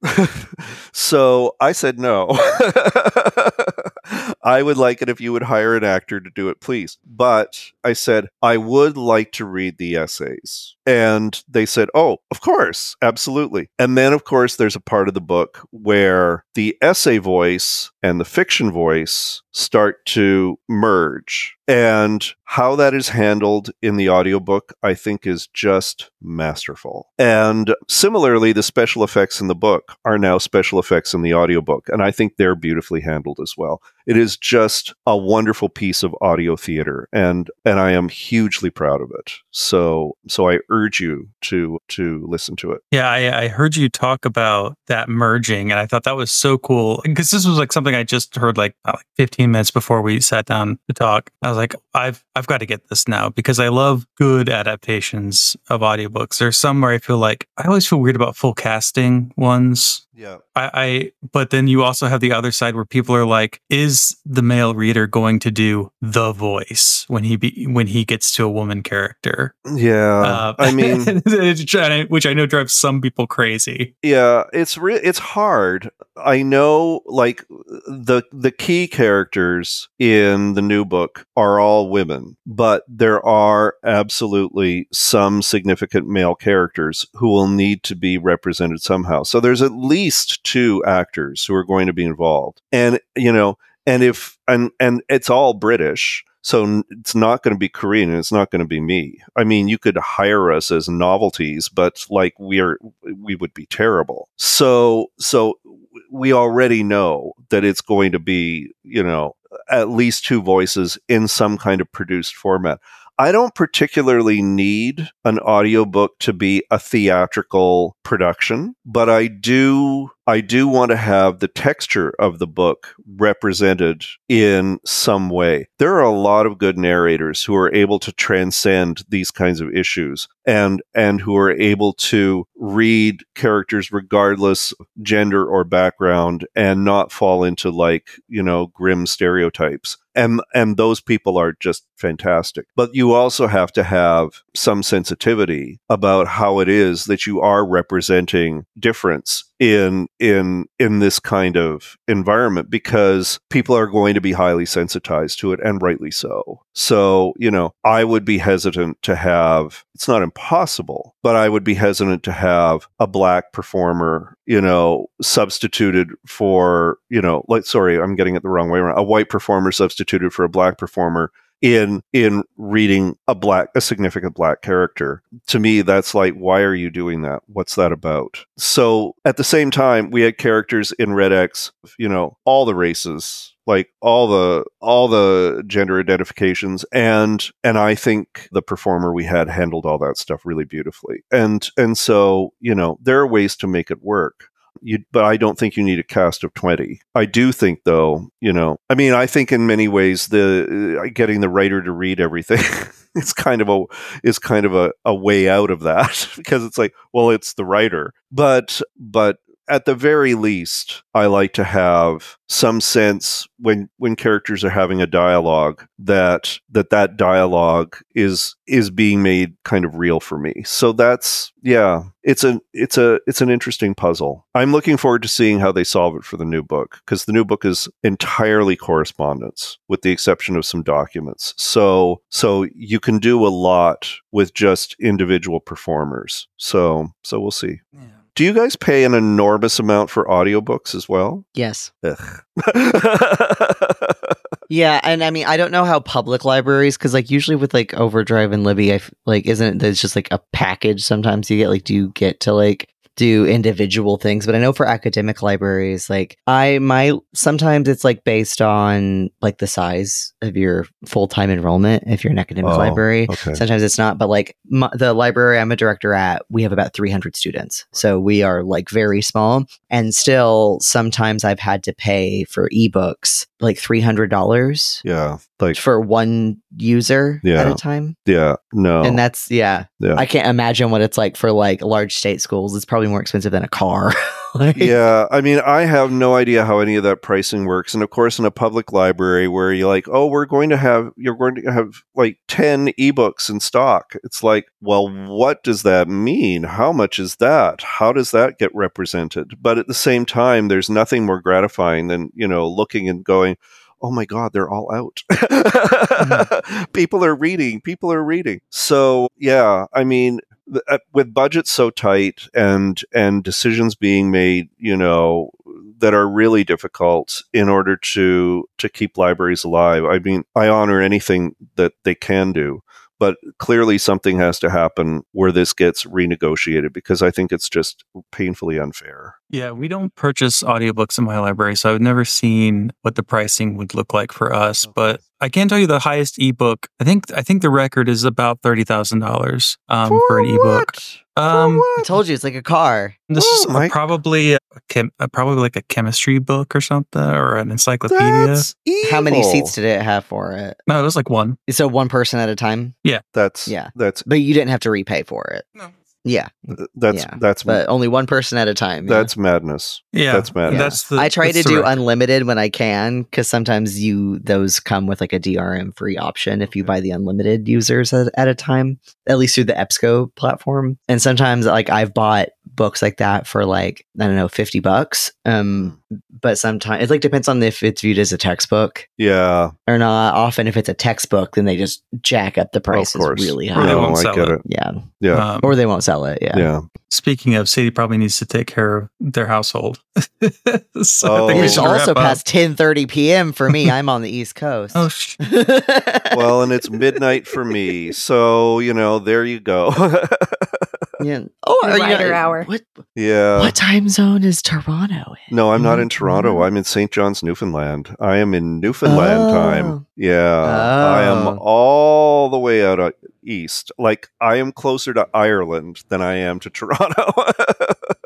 So I said no. I would like it if you would hire an actor to do it, please. But I said, I would like to read the essays. And they said, oh, of course, absolutely. And then, of course, there's a part of the book where the essay voice and the fiction voice start to merge. And how that is handled in the audiobook, I think, is just masterful. And similarly, the special effects in the book are now special effects in the audiobook. And I think they're beautifully handled as well. It is just a wonderful piece of audio theater. And and I am hugely proud of it. So so I urge you to to listen to it. Yeah, I, I heard you talk about that merging. And I thought that was so cool. Because this was like something I just heard like, like fifteen minutes before we sat down to talk. I was like, I've I've got to get this now because I love good adaptations of audiobooks. There's some where I feel like I always feel weird about full casting ones. Yeah. I, I but then you also have the other side where people are like, is the male reader going to do the voice when he be, when he gets to a woman character? Yeah. Uh, I mean, which I know drives some people crazy. Yeah, it's re- it's hard. I know, like the the key characters in the new book are all women, but there are absolutely some significant male characters who will need to be represented somehow. So there's at least least two actors who are going to be involved. And, you know, and if, and, and it's all British. So it's not going to be Corinne and it's not going to be me. I mean, you could hire us as novelties, but like we are, we would be terrible. So, so we already know that it's going to be, you know, at least two voices in some kind of produced format. I don't particularly need an audiobook to be a theatrical production, but I do I do want to have the texture of the book represented in some way. There are a lot of good narrators who are able to transcend these kinds of issues and and who are able to read characters regardless of gender or background and not fall into like, you know, grim stereotypes. And and those people are just fantastic. But you also have to have some sensitivity about how it is that you are representing difference in in in this kind of environment, because people are going to be highly sensitized to it, and rightly so. So, you know, I would be hesitant to have, it's not impossible, but I would be hesitant to have a black performer, you know, substituted for, you know, like, sorry, I'm getting it the wrong way around, a white performer substituted for a black performer in in reading a black a significant black character. To me, that's like, why are you doing that? What's that about? So at the same time, we had characters in Red X, you know, all the races, like all the all the gender identifications, and and I think the performer we had handled all that stuff really beautifully. And and so, you know, there are ways to make it work. You, but I don't think you need a cast of twenty. I do think, though, you know, I mean, I think in many ways the uh, getting the writer to read everything is kind of a is kind of a, a way out of that, because it's like, well, it's the writer, but but. At the very least, I like to have some sense when when characters are having a dialogue that that, that dialogue is is being made kind of real for me. So that's yeah, it's an it's a it's an interesting puzzle. I'm looking forward to seeing how they solve it for the new book, because the new book is entirely correspondence with the exception of some documents. So so you can do a lot with just individual performers. So so we'll see. Yeah. Do you guys pay an enormous amount for audiobooks as well? Yes. Ugh. Yeah, and I mean, I don't know how public libraries, because like usually with like Overdrive and Libby, I f- like isn't it, it's just like a package. Sometimes you get like, do you get to like do individual things? But I know for academic libraries, like I my sometimes it's like based on like the size of your full time enrollment. If you're an academic oh, library, okay. Sometimes it's not. But like my, the library I'm a director at, we have about three hundred students, so we are like very small. And still, sometimes I've had to pay for ebooks like three hundred dollars. Yeah. Like, for one user yeah, at a time. Yeah. No. And that's, yeah. yeah. I can't imagine what it's like for like large state schools. It's probably more expensive than a car. Like, yeah, I mean, I have no idea how any of that pricing works. And of course, in a public library where you're like, oh, we're going to have, you're going to have like ten ebooks in stock. It's like, well, what does that mean? How much is that? How does that get represented? But at the same time, there's nothing more gratifying than, you know, looking and going, oh my God, they're all out. Mm-hmm. People are reading. People are reading. So, yeah, I mean, th- with budgets so tight and and decisions being made, you know, that are really difficult in order to to keep libraries alive. I mean, I honor anything that they can do. But clearly something has to happen where this gets renegotiated, because I think it's just painfully unfair. Yeah, we don't purchase audiobooks in my library, so I've never seen what the pricing would look like for us. But I can tell you the highest ebook, I think I think the record is about thirty thousand dollars um, for, for an ebook. Um, I told you, it's like a car. This oh, is my... probably a chem- probably like a chemistry book or something, or an encyclopedia. How many seats did it have for it? No, it was like one. So one person at a time? Yeah. That's yeah. That's but you didn't have to repay for it. No. Yeah. Th- that's yeah. that's but only one person at a time. Yeah. That's madness. Yeah. That's madness. Yeah. That's the, I try that's to do record. Unlimited when I can, because sometimes you those come with like a D R M free option if you buy the unlimited users at, at a time, at least through the EBSCO platform. And sometimes like I've bought books like that for like, I don't know, fifty bucks. Um, but sometimes it like depends on if it's viewed as a textbook. Yeah. Or not. Often if it's a textbook, then they just jack up the prices really high. Or they won't oh, sell it. it. Yeah. Yeah. Um, or they won't sell it. Yeah. Yeah. Speaking of, Sadie probably needs to take care of their household. so oh. It's also past ten thirty p.m. for me. I'm on the East Coast. Oh, sh- Well, and it's midnight for me. So, you know, there you go. Yeah. Oh, are lighter you, hour. What? Yeah. What time zone is Toronto in? No, I'm not in Toronto. I'm in Saint John's, Newfoundland. I am in Newfoundland oh. time. Yeah. Oh. I am all the way out east. Like, I am closer to Ireland than I am to Toronto.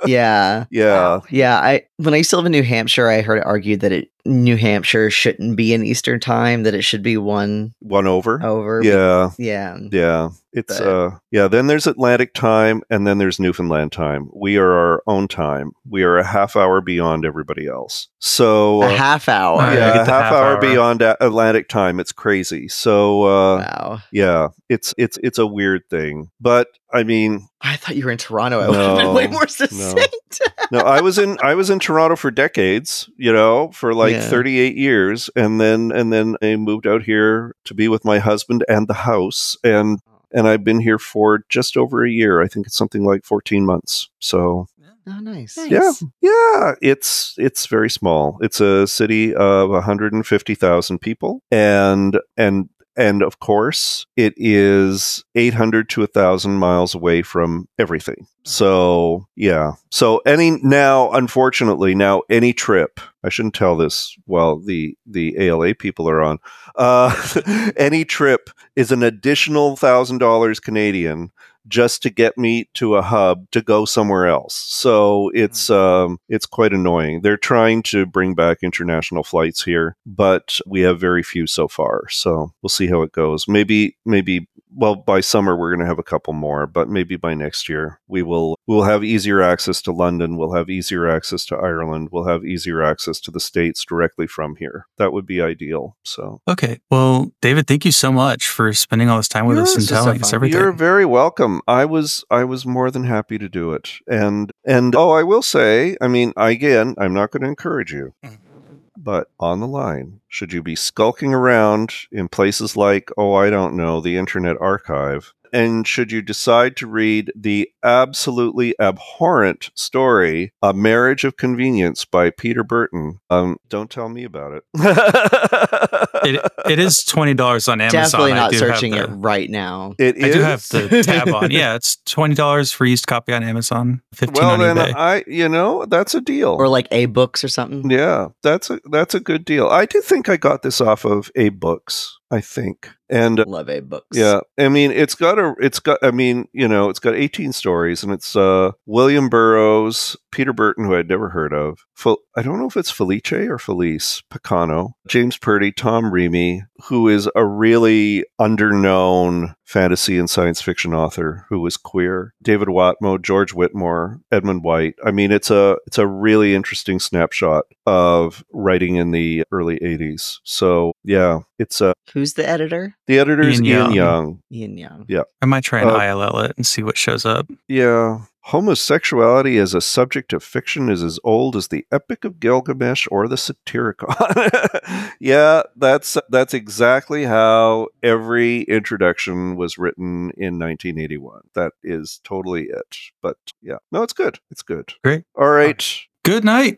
Yeah. Yeah. Yeah. I when I used to live in New Hampshire, I heard it argued that it, New Hampshire shouldn't be in Eastern time, that it should be one one over. Over. Yeah. Yeah. Yeah. It's but. uh yeah, then there's Atlantic time and then there's Newfoundland time. We are our own time. We are a half hour beyond everybody else. So uh, a half hour. Yeah, a half, half hour, hour beyond a- Atlantic time. It's crazy. So uh wow. Yeah, it's it's it's a weird thing. But I mean, I thought you were in Toronto. I would have been way more succinct. No. no, I was in I was in Toronto for decades, you know, for like yeah. thirty-eight years, and then and then I moved out here to be with my husband and the house, and and I've been here for just over a year. I think it's something like fourteen months. So Oh, nice. nice. Yeah. Yeah. It's it's very small. It's a city of one hundred fifty thousand people, and and And of course, it is eight hundred to one thousand miles away from everything. So, yeah. So, any now, unfortunately, now any trip, I shouldn't tell this while the, the A L A people are on, uh, any trip is an additional one thousand dollars Canadian just to get me to a hub to go somewhere else. So it's um, it's quite annoying. They're trying to bring back international flights here, but we have very few so far. So we'll see how it goes. Maybe, maybe, well, by summer, we're going to have a couple more, but maybe by next year, we will we'll have easier access to London. We'll have easier access to Ireland. We'll have easier access to the States directly from here. That would be ideal. So okay. Well, David, thank you so much for spending all this time with yes, us and telling us everything. You're very welcome. I was I was more than happy to do it. And and oh, I will say, I mean, again, I'm not going to encourage you, but on the line, should you be skulking around in places like, oh, I don't know, the Internet Archive, and should you decide to read the absolutely abhorrent story, A Marriage of Convenience by Peter Burton, um, don't tell me about it. it. It is twenty dollars on Amazon. Definitely not searching the, it right now. It I is? do have the tab on. Yeah, it's twenty dollars for used copy on Amazon, fifteen dollars well, on eBay. I, you know, that's a deal. Or like A-Books or something. Yeah, that's a, that's a good deal. I do think I got this off of A-Books. I think. And uh, love A-Books. Yeah. I mean, it's got a, it's got, I mean, you know, it's got eighteen stories, and it's uh, William Burroughs, Peter Burton, who I'd never heard of. Fel- I don't know if it's Felice or Felice Picano, James Purdy, Tom Remy, who is a really underknown fantasy and science fiction author who was queer, David Watmo, George Whitmore, Edmund White. I mean, it's a, it's a really interesting snapshot of writing in the early eighties. So yeah, it's a, who's the editor? The editor is Ian Young. Ian Young. Ian Young. Yeah. I might try and uh, I L L it and see what shows up. Yeah. Homosexuality as a subject of fiction is as old as the Epic of Gilgamesh or the Satyricon. Yeah, that's that's exactly how every introduction was written in nineteen eighty-one. That is totally it. But yeah, no, it's good. It's good. Great. All right. All right. Good night.